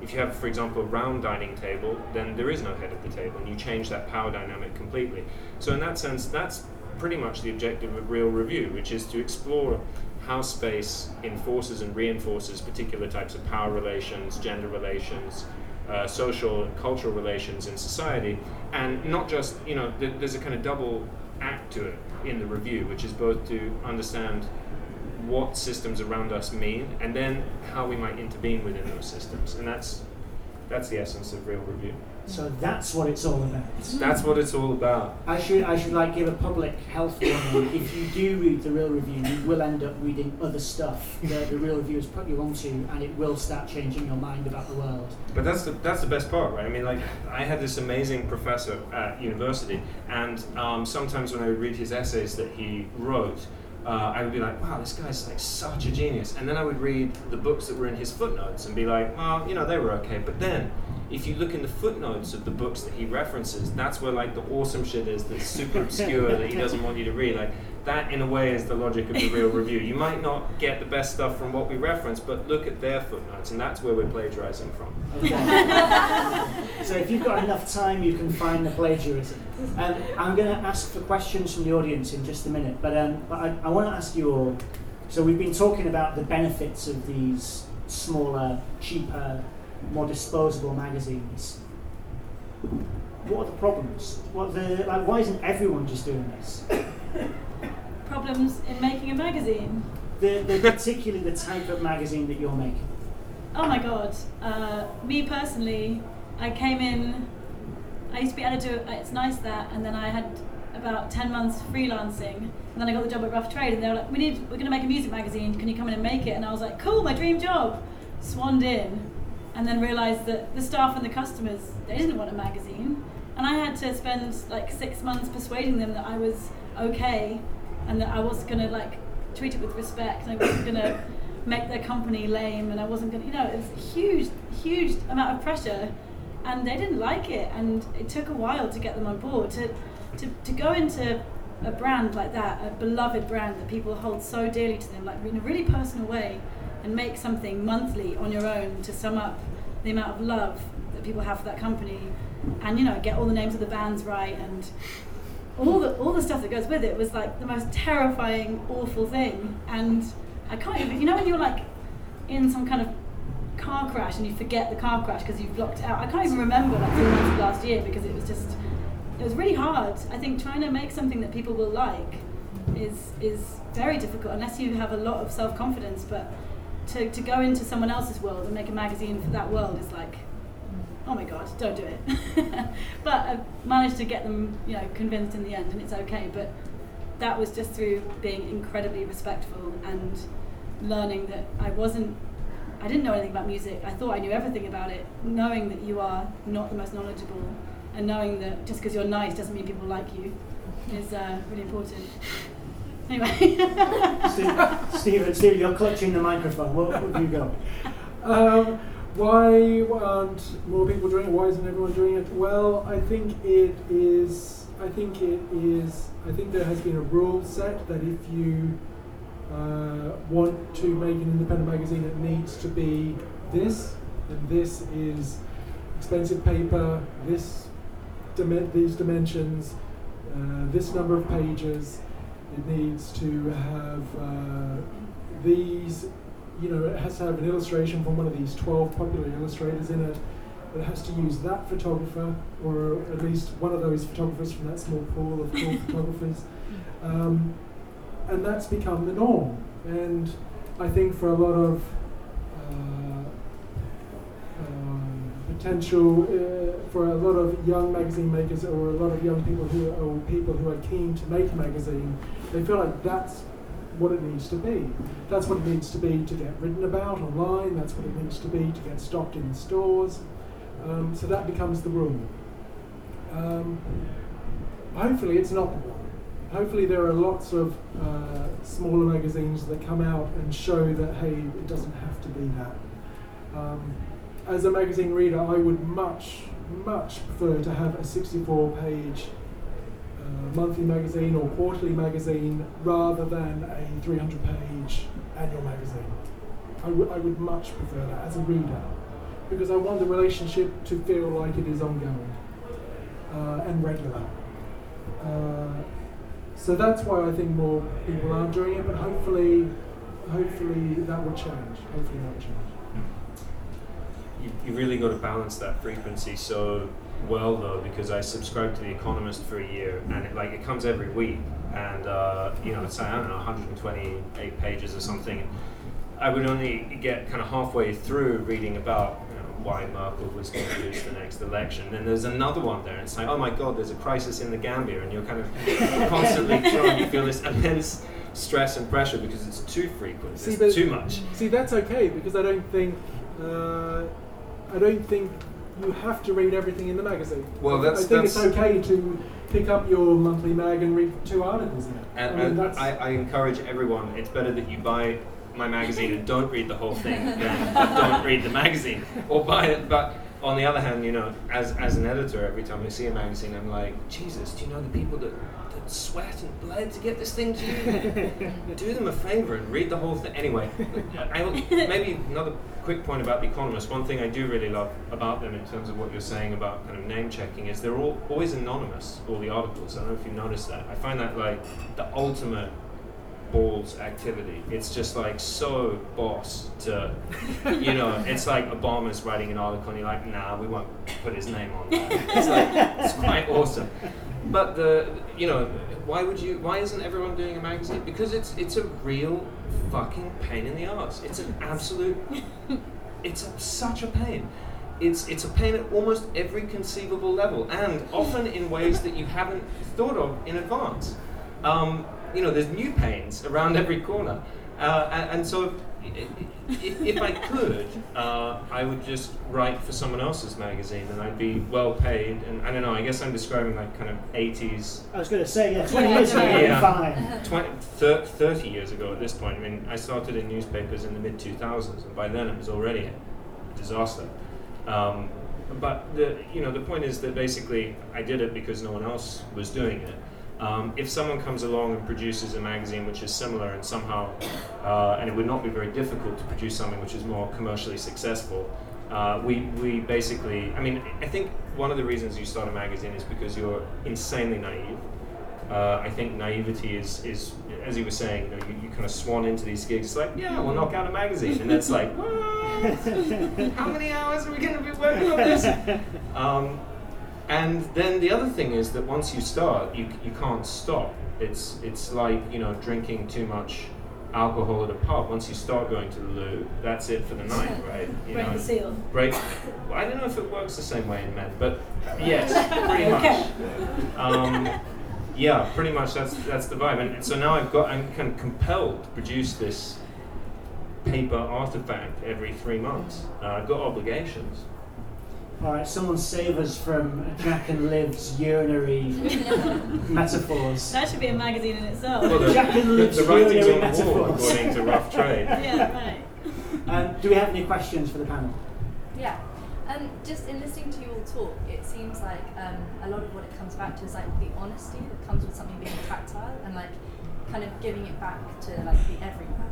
if you have, for example, a round dining table, then there is no head of the table, and you change that power dynamic completely. So in that sense, that's pretty much the objective of Real Review, which is to explore how space enforces and reinforces particular types of power relations, gender relations, Uh, social and cultural relations in society, and not just, you know, th- there's a kind of double act to it in the review, which is both to understand what systems around us mean and then how we might intervene within those systems. And that's that's the essence of Real Review. So that's what it's all about. That's what it's all about. I should I should like give a public health warning. If you do read the Real Review, you will end up reading other stuff that the Real Review has put you onto, and it will start changing your mind about the world. But that's the that's the best part, right? I mean, like, I had this amazing professor at university, and um, sometimes when I would read his essays that he wrote, uh, I would be like, wow, this guy's like such a genius. And then I would read the books that were in his footnotes and be like, well, you know, they were okay. But then, if you look in the footnotes of the books that he references, that's where like the awesome shit is that's super obscure that he doesn't want you to read. Like, that in a way is the logic of the Real Review. You might not get the best stuff from what we reference, but look at their footnotes, and that's where we're plagiarizing from. Okay. So if you've got enough time, you can find the plagiarism. Um, I'm going to ask for questions from the audience in just a minute, but, um, but I, I want to ask you all, so we've been talking about the benefits of these smaller, cheaper, more disposable magazines. What are the problems? What the like? Why isn't everyone just doing this? Problems in making a magazine. The, the particularly the type of magazine that you're making. Oh my god! Uh, me personally, I came in. I used to be editor at It's Nice That, and then I had about ten months freelancing. And then I got the job at Rough Trade, and they were like, "We need. We're going to make a music magazine. Can you come in and make it?" And I was like, "Cool, my dream job." Swanned in. And then realised that the staff and the customers, they didn't want a magazine. And I had to spend like six months persuading them that I was okay and that I was gonna like treat it with respect and I wasn't gonna make their company lame and I wasn't gonna, you know, it was a huge, huge amount of pressure and they didn't like it. And it took a while to get them on board. To, to, to go into a brand like that, a beloved brand that people hold so dearly to them, like in a really personal way, and make something monthly on your own to sum up the amount of love that people have for that company, and you know, get all the names of the bands right and all the all the stuff that goes with it was like the most terrifying, awful thing. And I can't even, you know, when you're like in some kind of car crash and you forget the car crash because you've blocked it out. I can't even remember like the months of last year because it was just it was really hard. I think trying to make something that people will like is is very difficult unless you have a lot of self-confidence. But To, to go into someone else's world and make a magazine for that world is like, oh my god, don't do it. But I managed to get them, you know, convinced in the end, and it's okay. But that was just through being incredibly respectful and learning that I wasn't, I didn't know anything about music. I thought I knew everything about it. Knowing that you are not the most knowledgeable, and knowing that just because you're nice doesn't mean people like you, is uh, really important. Anyway. Stephen, Stephen, you're clutching the microphone. Where would you go? Um, why aren't more people doing it? Why isn't everyone doing it? Well, I think it is. I think it is. I think there has been a rule set that if you uh, want to make an independent magazine, it needs to be this. and this is expensive paper, this dim- these dimensions, uh, this number of pages, it needs to have uh, these, you know, it has to have an illustration from one of these twelve popular illustrators in it, but it has to use that photographer, or at least one of those photographers from that small pool of four photographers. Um, and that's become the norm. And I think for a lot of uh, um, potential, uh, for a lot of young magazine makers or a lot of young people who are people who are keen to make a magazine, they feel like that's what it needs to be. That's what it needs to be to get written about online, that's what it needs to be to get stocked in stores. Um, so that becomes the rule. Um, hopefully it's not the rule. Hopefully there are lots of uh, smaller magazines that come out and show that, hey, it doesn't have to be that. Um, as a magazine reader, I would much, much prefer to have a sixty-four page uh, monthly magazine or quarterly magazine rather than a three hundred page annual magazine. I, w- I would much prefer that as a reader, because I want the relationship to feel like it is ongoing uh, and regular. Uh, So that's why I think more people are doing it, but hopefully, hopefully that will change. Hopefully that will change. You, you really got to balance that frequency so well, though, because I subscribed to The Economist for a year, and it like it comes every week, and uh, you know, it's like, I don't know, one hundred twenty-eight pages or something. I would only get kind of halfway through reading about, you know, why Merkel was going to lose the next election. Then there's another one there, and it's like, oh my God, there's a crisis in the Gambia, and you're kind of constantly thrown. You feel this immense stress and pressure because it's too frequent, see, it's too much. See, that's okay, because I don't think, uh, I don't think you have to read everything in the magazine. Well, that's I think that's, it's okay to pick up your monthly mag and read two articles in it. And, I, mean, and that's I, I encourage everyone. It's better that you buy my magazine and don't read the whole thing, then don't read the magazine or buy it. But on the other hand, you know, as as an editor, every time I see a magazine, I'm like, Jesus, do you know the people that, that sweat and bled to get this thing to you? Do them a favor and read the whole thing. Anyway, I, maybe another quick point about The Economist. One thing I do really love about them in terms of what you're saying about kind of name checking is they're all always anonymous, all the articles. I don't know if you noticed that. I find that like the ultimate balls activity. It's just like so boss to, you know, it's like Obama's writing an article and you're like, nah, we won't put his name on that. It's like, it's quite awesome. But the, you know, why would you, why isn't everyone doing a magazine? Because it's it's a real fucking pain in the arse. It's an absolute, it's a, such a pain. It's it's a pain at almost every conceivable level, and often in ways that you haven't thought of in advance. Um, You know, there's new pains around every corner, uh, and, and so if, if, if I could, uh, I would just write for someone else's magazine, and I'd be well paid. And I don't know. I guess I'm describing like kind of eighties. I was going to say, yeah, twenty years ago, yeah, twenty, thirty years ago at this point. I mean, I started in newspapers in the mid two thousands, and by then it was already a disaster. Um, but the you know the point is that basically I did it because no one else was doing it. Um, if someone comes along and produces a magazine which is similar and somehow, uh, and it would not be very difficult to produce something which is more commercially successful, uh, we we basically, I mean, I think one of the reasons you start a magazine is because you're insanely naive. Uh, I think naivety is, is as you were saying, you know, you, you kind of swan into these gigs, it's like, yeah, we'll knock out a magazine. And it's like, what? How many hours are we going to be working on this? Um, And then the other thing is that once you start, you you can't stop. It's it's like, you know, drinking too much alcohol at a pub. Once you start going to the loo, that's it for the night, right? You break know, the seal. Break. I don't know if it works the same way in men, but yes, pretty much. Um, yeah, pretty much. That's that's the vibe. And so now I've got I'm kind of compelled to produce this paper artifact every three months. Uh, I've got obligations. All right, someone save us from Jack and Liv's urinary metaphors. That should be a magazine in itself. Well, the, Jack and Liv's the, the urinary on metaphors, wall, according to Rough Trade. Yeah, right. Um, do we have any questions for the panel? Yeah, um, just in listening to you all talk, it seems like um, a lot of what it comes back to is like the honesty that comes with something being tactile and like kind of giving it back to like the everyman.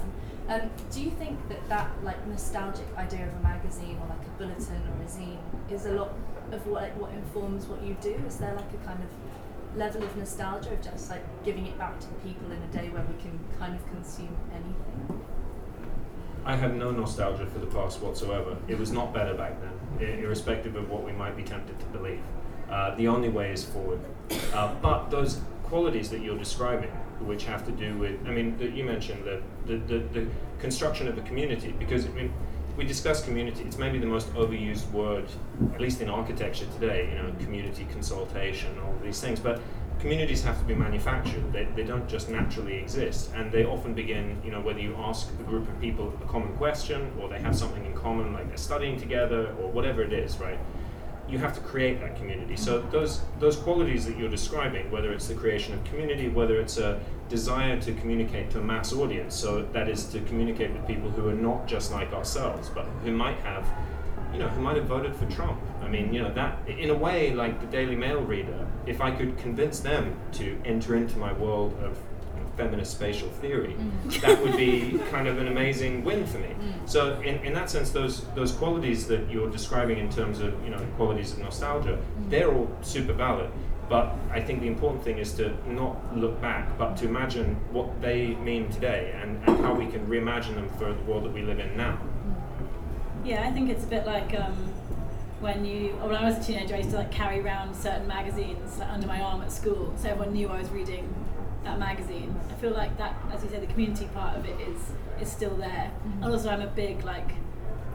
Um, do you think that that like nostalgic idea of a magazine or like a bulletin or a zine is a lot of what like, what informs what you do? Is there like a kind of level of nostalgia of just like giving it back to the people in a day where we can kind of consume anything? I had no nostalgia for the past whatsoever. It was not better back then, irrespective of what we might be tempted to believe. Uh, the only way is forward. Uh, but those qualities that you're describing, which have to do with, I mean, the, you mentioned the the, the the construction of a community, because I mean, we discuss community, it's maybe the most overused word, at least in architecture today, you know, community consultation, all these things, but communities have to be manufactured, they, they don't just naturally exist, and they often begin, you know, whether you ask a group of people a common question, or they have something in common, like they're studying together, or whatever it is, right? You have to create that community. So those those qualities that you're describing, whether it's the creation of community, whether it's a desire to communicate to a mass audience, so that is to communicate with people who are not just like ourselves, but who might have, you know, who might have voted for Trump. I mean, you know, that in a way, like the Daily Mail reader, if I could convince them to enter into my world of feminist spatial theory, mm. that would be kind of an amazing win for me. Mm. So in, in that sense, those those qualities that you're describing in terms of, you know, qualities of nostalgia, mm. they're all super valid. But I think the important thing is to not look back, but to imagine what they mean today and, and how we can reimagine them for the world that we live in now. Yeah, I think it's a bit like um, when you, when I was a teenager, I used to like carry around certain magazines like, under my arm at school, so everyone knew I was reading that magazine. I feel like that, as you say, the community part of it is is still there. Mm-hmm. And also, I'm a big like,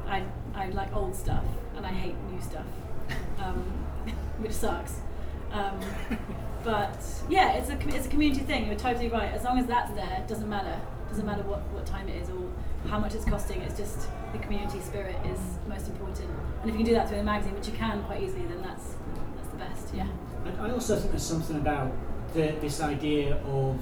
I I like old stuff and I hate new stuff, um, which sucks. Um, but yeah, it's a it's a community thing. You're totally right. As long as that's there, it doesn't matter. It doesn't matter what, what time it is or how much it's costing. It's just the community spirit is most important. And if you can do that through the magazine, which you can quite easily, then that's that's the best. Yeah. And I also think there's something about The, this idea of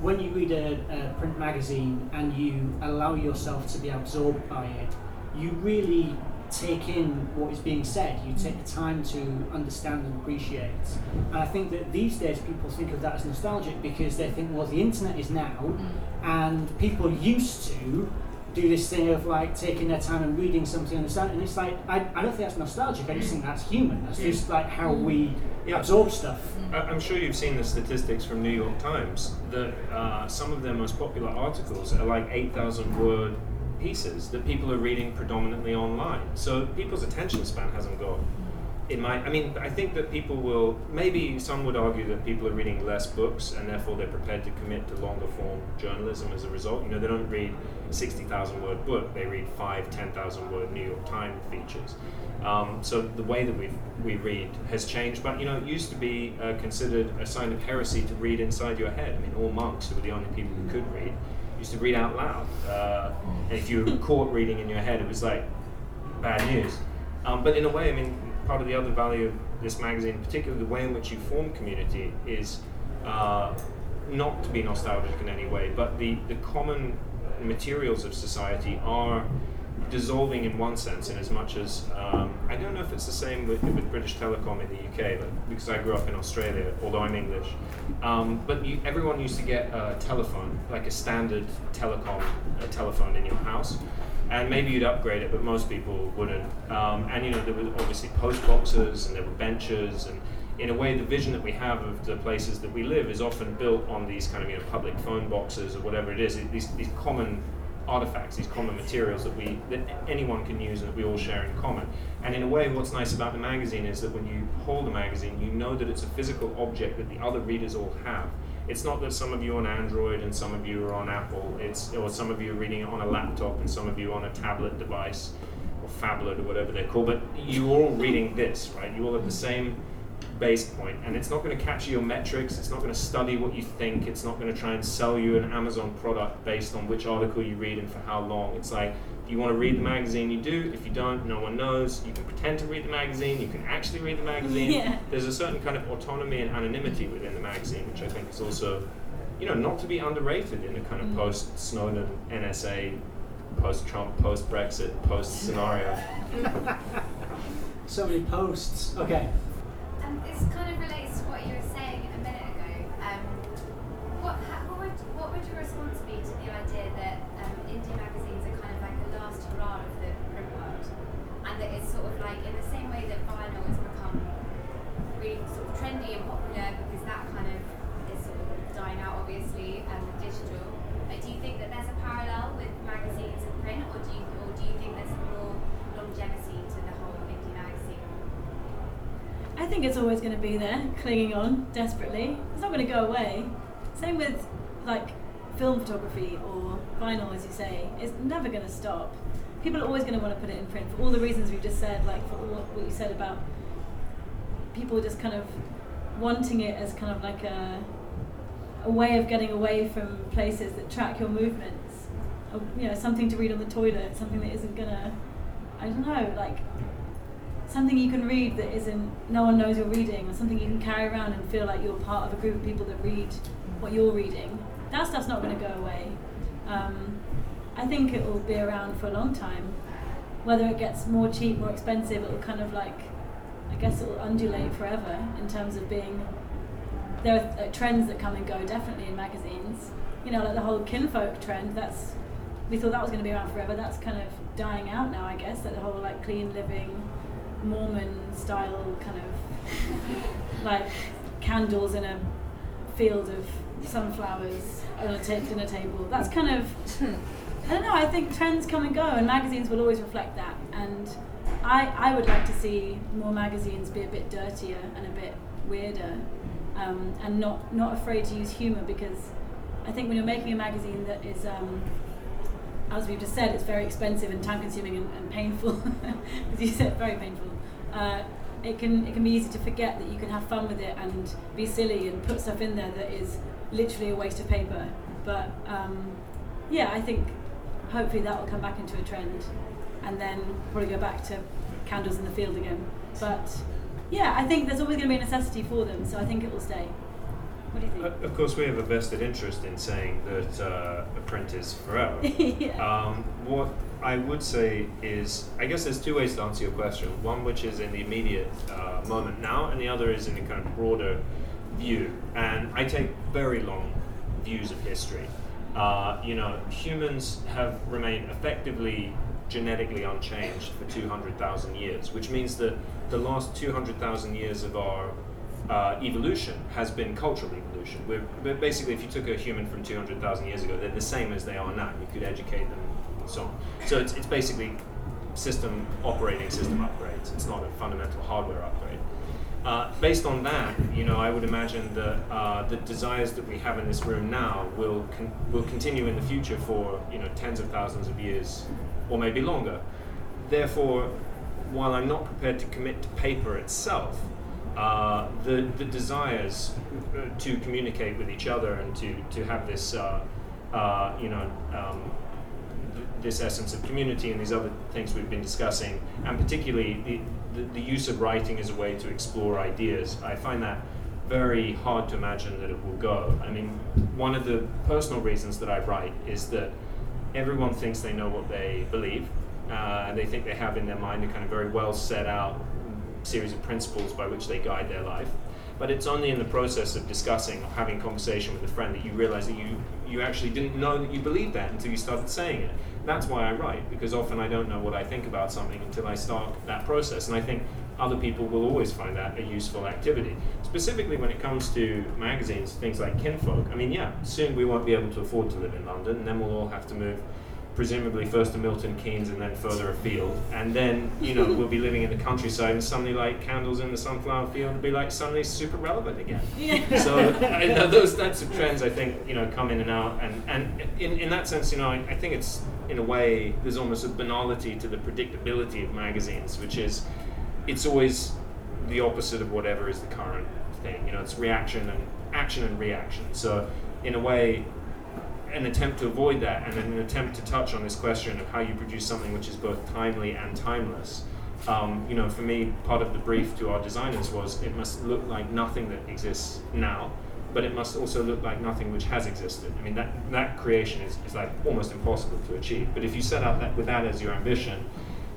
when you read a, a print magazine and you allow yourself to be absorbed by it, you really take in what is being said. You take the time to understand and appreciate. And I think that these days people think of that as nostalgic because they think, well, the internet is now, and people used to do this thing of like taking their time and reading something and understanding, and it's like I, I don't think that's nostalgic. I just think that's human. That's yeah. just like how we yeah. absorb stuff. I, I'm sure you've seen the statistics from New York Times that uh, some of their most popular articles are like eight thousand word pieces that people are reading predominantly online. So people's attention span hasn't gone. It might. I mean, I think that people will. Maybe some would argue that people are reading less books, and therefore they're prepared to commit to longer form journalism as a result. You know, they don't read a sixty thousand word book; they read five, ten thousand word New York Times features. Um, so the way that we we read has changed. But you know, it used to be uh, considered a sign of heresy to read inside your head. I mean, all monks, who were the only people who could read, used to read out loud. Uh, and if you were caught reading in your head, it was like bad news. Um, but in a way, I mean. Part of the other value of this magazine, particularly the way in which you form community, is uh, not to be nostalgic in any way, but the, the common materials of society are dissolving in one sense, in as much as, um, I don't know if it's the same with, with British Telecom in the U K, but because I grew up in Australia, although I'm English, um, but you, everyone used to get a telephone, like a standard telecom a telephone in your house. And maybe you'd upgrade it, but most people wouldn't. Um, and you know, there were obviously post boxes and there were benches, and in a way, the vision that we have of the places that we live is often built on these kind of, you know, public phone boxes or whatever it is. It, these these common artifacts, these common materials that we that anyone can use and that we all share in common. And in a way, what's nice about the magazine is that when you hold a magazine, you know that it's a physical object that the other readers all have. It's not that some of you are on Android and some of you are on Apple, it's, or some of you are reading it on a laptop and some of you on a tablet device, or phablet or whatever they're called, but you're all reading this, right? You all have the same base point, and it's not going to capture your metrics, it's not going to study what you think, it's not going to try and sell you an Amazon product based on which article you read and for how long. It's like, if you want to read the magazine, you do. If you don't, no one knows. You can pretend to read the magazine, you can actually read the magazine. Yeah. There's a certain kind of autonomy and anonymity within the magazine, which I think is also, you know, not to be underrated in a kind of mm. post-Snowden, N S A, post-Trump, post-Brexit, post-scenario. So many posts. Okay. Um, this kind of relates to what you were saying a minute ago. Um, what, what, would, what would your response be to the idea that like in the same way that vinyl has become really sort of trendy and popular because that kind of is sort of dying out obviously, and um, digital. Like, do you think that there's a parallel with magazines and print, or do you or do you think there's more longevity to the whole indie magazine? I think it's always going to be there, clinging on desperately. It's not going to go away. Same with like film photography or vinyl, as you say. It's never going to stop. People are always going to want to put it in print for all the reasons we've just said, like for all what you said about people just kind of wanting it as kind of like a a way of getting away from places that track your movements. Or, you know, something to read on the toilet, something that isn't going to, I don't know, like something you can read that isn't, no one knows you're reading, or something you can carry around and feel like you're part of a group of people that read what you're reading. That stuff's not going to go away. Um, I think it will be around for a long time. Whether it gets more cheap, more expensive, it will kind of like, I guess it will undulate forever in terms of being, there are uh, trends that come and go definitely in magazines. You know, like the whole Kinfolk trend, that's, we thought that was going to be around forever, that's kind of dying out now, I guess, like the whole like clean living, Mormon style kind of, like candles in a field of sunflowers on a t- dinner table. That's kind of, I don't know, I think trends come and go and magazines will always reflect that, and I, I would like to see more magazines be a bit dirtier and a bit weirder, um, and not, not afraid to use humour, because I think when you're making a magazine that is, um, as we've just said, it's very expensive and time consuming and, and painful, as you said, very painful, uh, it can it can be easy to forget that you can have fun with it and be silly and put stuff in there that is literally a waste of paper. But um, yeah, I think hopefully that will come back into a trend, and then probably go back to candles in the field again. But yeah, I think there's always going to be a necessity for them, so I think it will stay. What do you think? Uh, of course, we have a vested interest in saying that uh, a print is forever. Yeah. Um, what I would say is, I guess there's two ways to answer your question. One which is in the immediate uh, moment now, and the other is in a kind of broader view. And I take very long views of history. Uh, you know, humans have remained effectively genetically unchanged for two hundred thousand years, which means that the last two hundred thousand years of our uh, evolution has been cultural evolution. We're, we're basically, if you took a human from two hundred thousand years ago, they're the same as they are now. You could educate them and so on. So it's, it's basically system operating system upgrades. It's not a fundamental hardware upgrade. Uh, based on that, you know, I would imagine that uh, the desires that we have in this room now will con- will continue in the future for, you know, tens of thousands of years, or maybe longer. Therefore, while I'm not prepared to commit to paper itself, uh, the the desires to communicate with each other and to to have this, uh, uh, you know. Um, this essence of community and these other things we've been discussing, and particularly the, the, the use of writing as a way to explore ideas, I find that very hard to imagine that it will go. I mean, one of the personal reasons that I write is that everyone thinks they know what they believe, uh, and they think they have in their mind a kind of very well set out series of principles by which they guide their life. But it's only in the process of discussing or having a conversation with a friend that you realize that you, you actually didn't know that you believed that until you started saying it. That's why I write, because often I don't know what I think about something until I start that process, and I think other people will always find that a useful activity. Specifically when it comes to magazines, things like Kinfolk, I mean, yeah, soon we won't be able to afford to live in London, and then we'll all have to move, presumably first to Milton Keynes and then further afield, and then, you know, we'll be living in the countryside, and suddenly, like, candles in the sunflower field will be, like, suddenly super relevant again. Yeah. So I know those types of trends, I think, you know, come in and out, and, and in, in that sense, you know, I, I think it's, in a way, there's almost a banality to the predictability of magazines, which is, it's always the opposite of whatever is the current thing. You know, it's reaction and action and reaction. So, in a way, an attempt to avoid that, and an attempt to touch on this question of how you produce something which is both timely and timeless. Um, you know, for me, part of the brief to our designers was it must look like nothing that exists now, but it must also look like nothing which has existed. I mean, that, that creation is, is like almost impossible to achieve. But if you set out that with that as your ambition,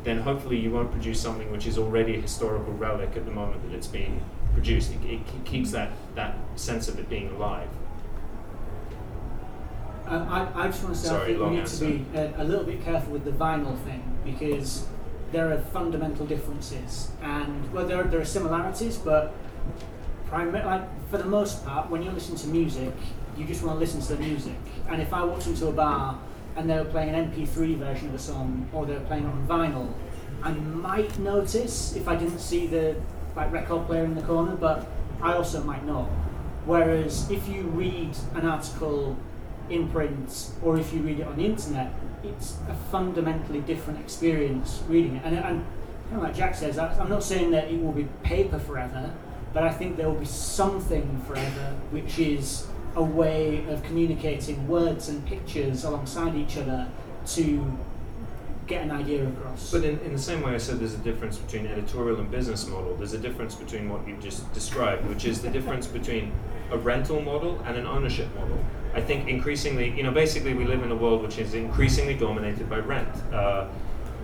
then hopefully you won't produce something which is already a historical relic at the moment that it's being produced. It, it keeps that, that sense of it being alive. Um, I, I just want to say Sorry, I think we need answer. to be a, a little bit careful with the vinyl thing, because there are fundamental differences, and well, there are, there are similarities, but prim- like, for the most part, when you listen to music, you just want to listen to the music. And if I walked into a bar and they were playing an M P three version of a song, or they were playing it on vinyl, I might notice if I didn't see the like record player in the corner, but I also might not. Whereas if you read an article in print, or if you read it on the internet, it's a fundamentally different experience reading it. And, and kind of like Jack says, I'm not saying that it will be paper forever, but I think there will be something forever, which is a way of communicating words and pictures alongside each other to get an idea across. But in, in the same way I said there's a difference between editorial and business model, there's a difference between what you just described, which is the difference between a rental model and an ownership model. I think increasingly, you know, basically we live in a world which is increasingly dominated by rent. Uh,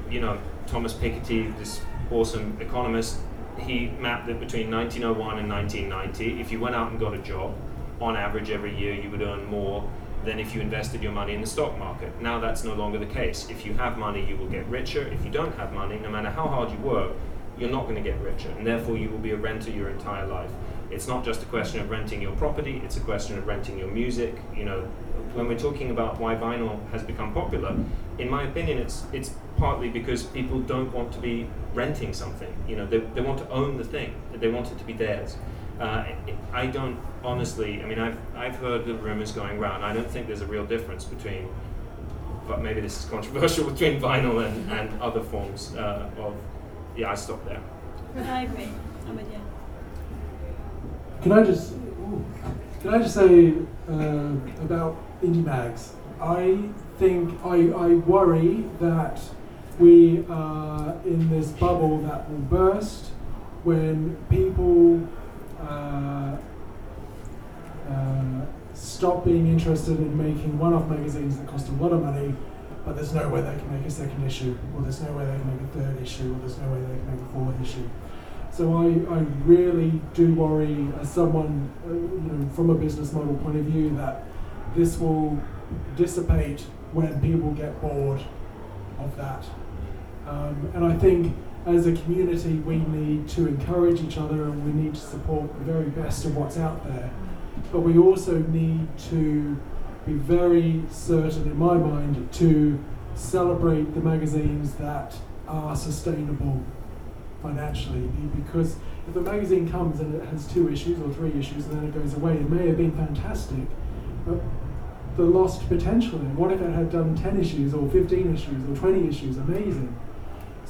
you know, Thomas Piketty, this awesome economist, he mapped that between nineteen oh one and nineteen ninety, if you went out and got a job, on average every year you would earn more than if you invested your money in the stock market. Now that's no longer the case. If you have money, you will get richer. If you don't have money, no matter how hard you work, you're not going to get richer, and therefore you will be a renter your entire life. It's not just a question of renting your property, it's a question of renting your music. You know, when we're talking about why vinyl has become popular, in my opinion, it's it's partly because people don't want to be renting something. You know, they, they want to own the thing. They want it to be theirs. Uh, I don't honestly, I mean, I've I've heard the rumors going round. I don't think there's a real difference between, but maybe this is controversial, between vinyl and, and other forms uh, of, yeah, I stopped there. I agree, I'm with you. Can I just, ooh, can I just say uh, about indie mags, I think, I, I worry that we are in this bubble that will burst when people Uh, uh, stop being interested in making one-off magazines that cost a lot of money, but there's no way they can make a second issue, or there's no way they can make a third issue, or there's no way they can make a fourth issue. So I, I really do worry, as someone uh, you know, from a business model point of view, that this will dissipate when people get bored of that. Um, and I think as a community, we need to encourage each other, and we need to support the very best of what's out there. But we also need to be very certain, in my mind, to celebrate the magazines that are sustainable financially. Because if a magazine comes and it has two issues or three issues and then it goes away, it may have been fantastic, but the lost potential there. What if it had done ten issues or fifteen issues or twenty issues? Amazing.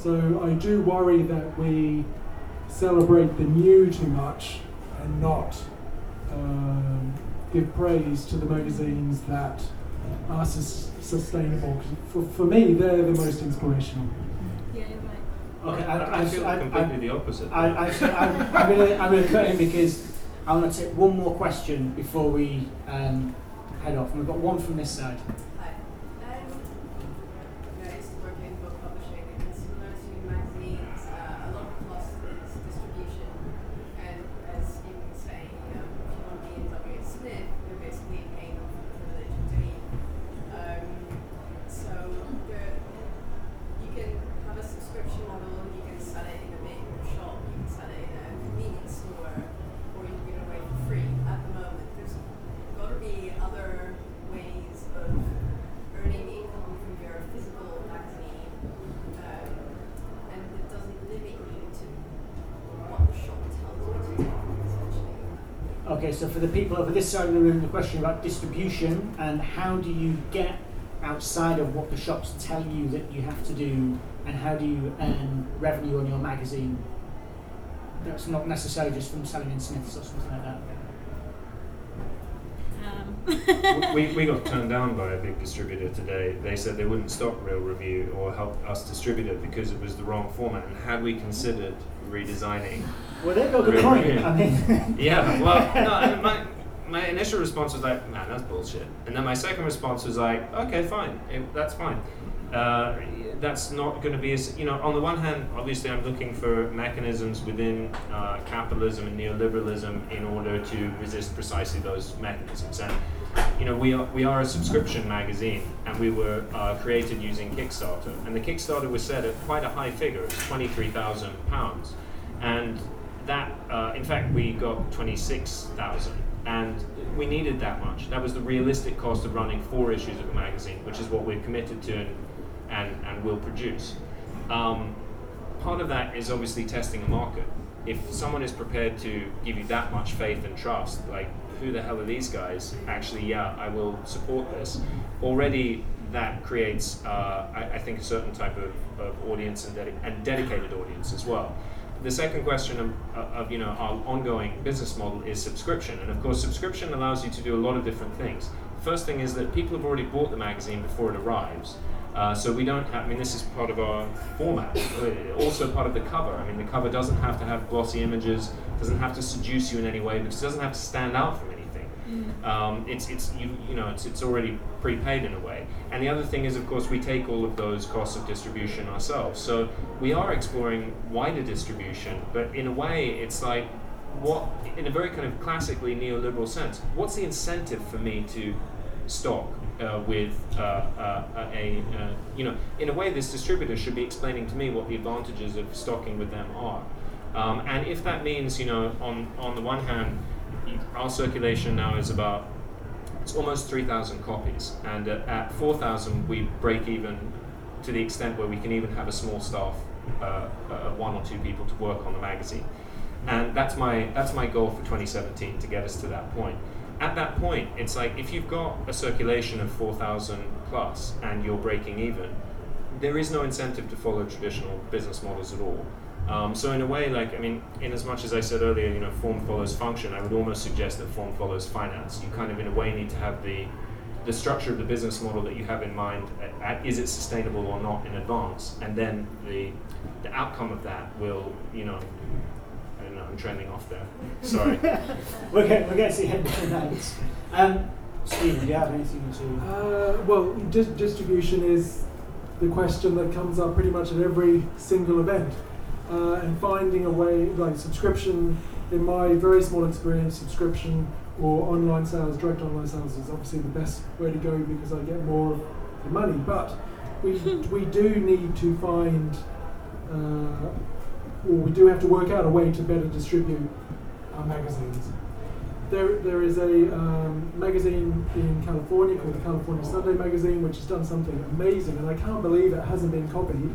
So I do worry that we celebrate the new too much and not um, give praise to the magazines that are sus- sustainable. For, for me, they're the most inspirational. Yeah, you're right. Okay, I, I feel I, completely I, the opposite. I, I, I, I'm going I'm to cut in because I want to take one more question before we um, head off. And we've got one from this side. So for the people over this side of the room, the question about distribution and how do you get outside of what the shops tell you that you have to do, and how do you earn revenue on your magazine? That's not necessarily just from selling in Smiths or something like that. Um. we, we got turned down by a big distributor today. They said they wouldn't stock Real Review or help us distribute it because it was the wrong format. And had we considered redesigning. Well, they've got a good point. I mean. Yeah, well, no, I mean, my my initial response was like, man, that's bullshit. And then my second response was like, okay, fine, it, that's fine. Uh, that's not going to be, as, you know, on the one hand, obviously I'm looking for mechanisms within uh, capitalism and neoliberalism in order to resist precisely those mechanisms. And you know, we are we are a subscription magazine, and we were uh, created using Kickstarter. And the Kickstarter was set at quite a high figure, it's twenty-three thousand pounds, and that, uh, in fact, we got twenty-six thousand, and we needed that much. That was the realistic cost of running four issues of a magazine, which is what we're committed to and and, and will produce. Um, part of that is obviously testing a market. If someone is prepared to give you that much faith and trust, like, who the hell are these guys? Actually, yeah, I will support this. Already that creates, uh, I, I think, a certain type of, of audience and, ded- and dedicated audience as well. The second question of, of, you know, our ongoing business model is subscription. And of course, subscription allows you to do a lot of different things. First thing is that people have already bought the magazine before it arrives. Uh, so we don't have, I mean, this is part of our format, also part of the cover. I mean, the cover doesn't have to have glossy images, doesn't have to seduce you in any way, because it doesn't have to stand out from anything. Mm. Um, it's, it's you, you know, it's, it's already prepaid in a way. And the other thing is, of course, we take all of those costs of distribution ourselves. So we are exploring wider distribution, but in a way, it's like, what, in a very kind of classically neoliberal sense, what's the incentive for me to stock uh, with uh, uh, a, uh, you know, in a way this distributor should be explaining to me what the advantages of stocking with them are. Um, and if that means, you know, on, on the one hand, our circulation now is about, it's almost three thousand copies, and uh, at four thousand we break even to the extent where we can even have a small staff, uh, uh, one or two people to work on the magazine. And that's my that's my goal for twenty seventeen, to get us to that point. At that point, it's like, if you've got a circulation of four thousand plus and you're breaking even, there is no incentive to follow traditional business models at all. Um, so in a way, like, I mean, in as much as I said earlier, you know, form follows function, I would almost suggest that form follows finance. You kind of, in a way, need to have the, the structure of the business model that you have in mind, at, at, is it sustainable or not, in advance, and then the the outcome of that will, you know, I'm trending off there. Sorry. we're, going, we're going to see how different that is. Um, Steve, do you have anything to... Uh, well, dis- distribution is the question that comes up pretty much at every single event. Uh, and finding a way, like subscription, in my very small experience, subscription or online sales, direct online sales is obviously the best way to go because I get more of the money. But we, we do need to find... Uh, Well, we do have to work out a way to better distribute our magazines. There, there is a um, magazine in California called the California Sunday Magazine, which has done something amazing, and I can't believe it hasn't been copied,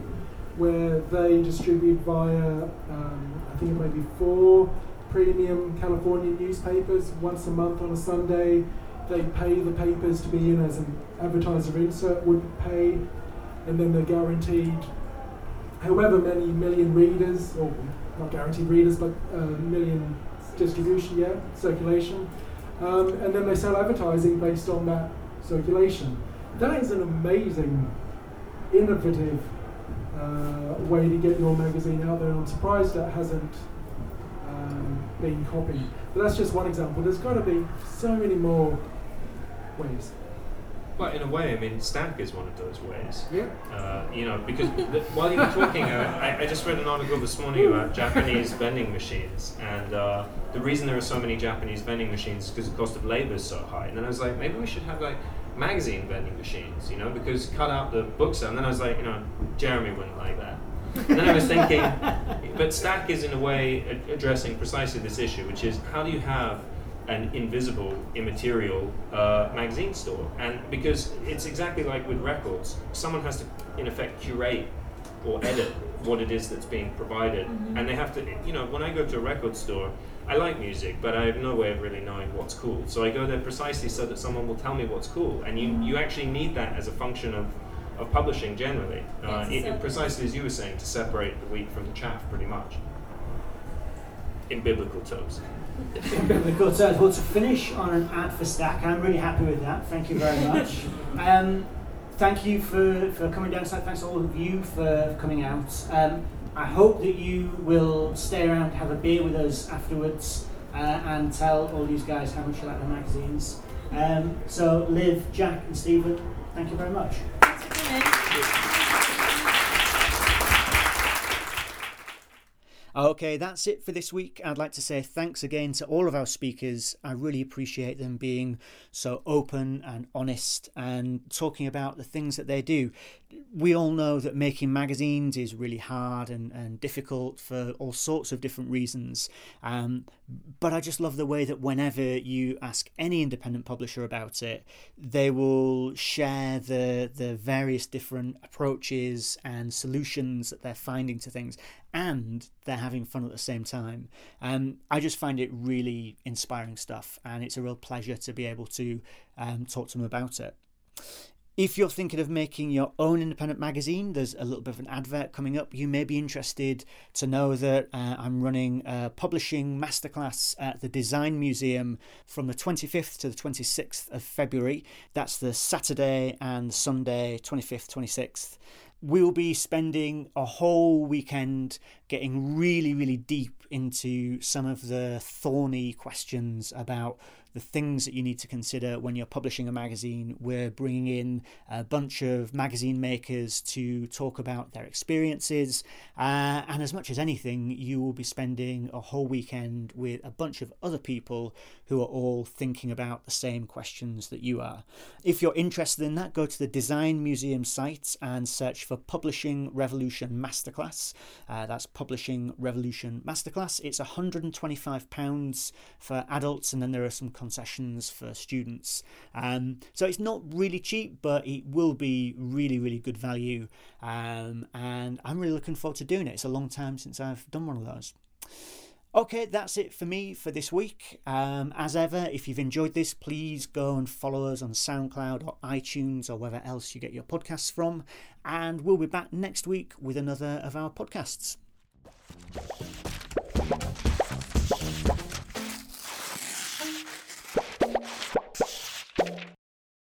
where they distribute via, um, I think it may be four premium California newspapers once a month on a Sunday. They pay the papers to be in as an advertiser insert would pay, and then they're guaranteed however many million readers, or not guaranteed readers, but uh, million distribution, yeah, circulation. Um, and then they sell advertising based on that circulation. That is an amazing, innovative uh, way to get your magazine out there, and I'm surprised that hasn't um, been copied. But that's just one example. There's got to be so many more ways. But in a way, I mean, Stack is one of those ways. Yeah. Uh, you know, because the, while you were talking, uh, I, I just read an article this morning about Japanese vending machines, and uh, the reason there are so many Japanese vending machines is because the cost of labor is so high. And then I was like, maybe we should have like magazine vending machines, you know, because cut out the books. And then I was like, you know, Jeremy wouldn't like that. And then I was thinking, but Stack is in a way a- addressing precisely this issue, which is how do you have an invisible, immaterial uh, magazine store. And because it's exactly like with records, someone has to, in effect, curate or edit what it is that's being provided. Mm-hmm. And they have to, you know, when I go to a record store, I like music, but I have no way of really knowing what's cool. So I go there precisely so that someone will tell me what's cool. And you, you actually need that as a function of, of publishing generally, uh, it, it, precisely as you were saying, to separate the wheat from the chaff, pretty much, in biblical terms. Well, to finish on an ad for Stack, I'm really happy with that. Thank you very much. Um, thank you for, for coming down. Thanks to all of you for coming out. Um, I hope that you will stay around, have a beer with us afterwards, uh, and tell all these guys how much you like the magazines. Um, so, Liv, Jack, and Stephen, thank you very much. Thanks for coming. Thank you. Okay, that's it for this week. I'd like to say thanks again to all of our speakers. I really appreciate them being so open and honest and talking about the things that they do. We all know that making magazines is really hard and, and difficult for all sorts of different reasons. Um, but I just love the way that whenever you ask any independent publisher about it, they will share the, the various different approaches and solutions that they're finding to things. And they're having fun at the same time. Um, I just find it really inspiring stuff, and it's a real pleasure to be able to um, talk to them about it. If you're thinking of making your own independent magazine, there's a little bit of an advert coming up. You may be interested to know that uh, I'm running a publishing masterclass at the Design Museum from the twenty-fifth to the twenty-sixth of February. That's the Saturday and Sunday, twenty-fifth, twenty-sixth. We will be spending a whole weekend getting really, really deep into some of the thorny questions about the things that you need to consider when you're publishing a magazine. We're bringing in a bunch of magazine makers to talk about their experiences. Uh, and as much as anything, you will be spending a whole weekend with a bunch of other people who are all thinking about the same questions that you are. If you're interested in that, go to the Design Museum site and search for Publishing Revolution Masterclass. Uh, that's Publishing Revolution Masterclass. It's one hundred twenty-five pounds for adults, and then there are some concessions for students. Um, so it's not really cheap, but it will be really, really good value. Um, and I'm really looking forward to doing it. It's a long time since I've done one of those. Okay, that's it for me for this week. Um, as ever, if you've enjoyed this, please go and follow us on SoundCloud or iTunes or wherever else you get your podcasts from. And we'll be back next week with another of our podcasts.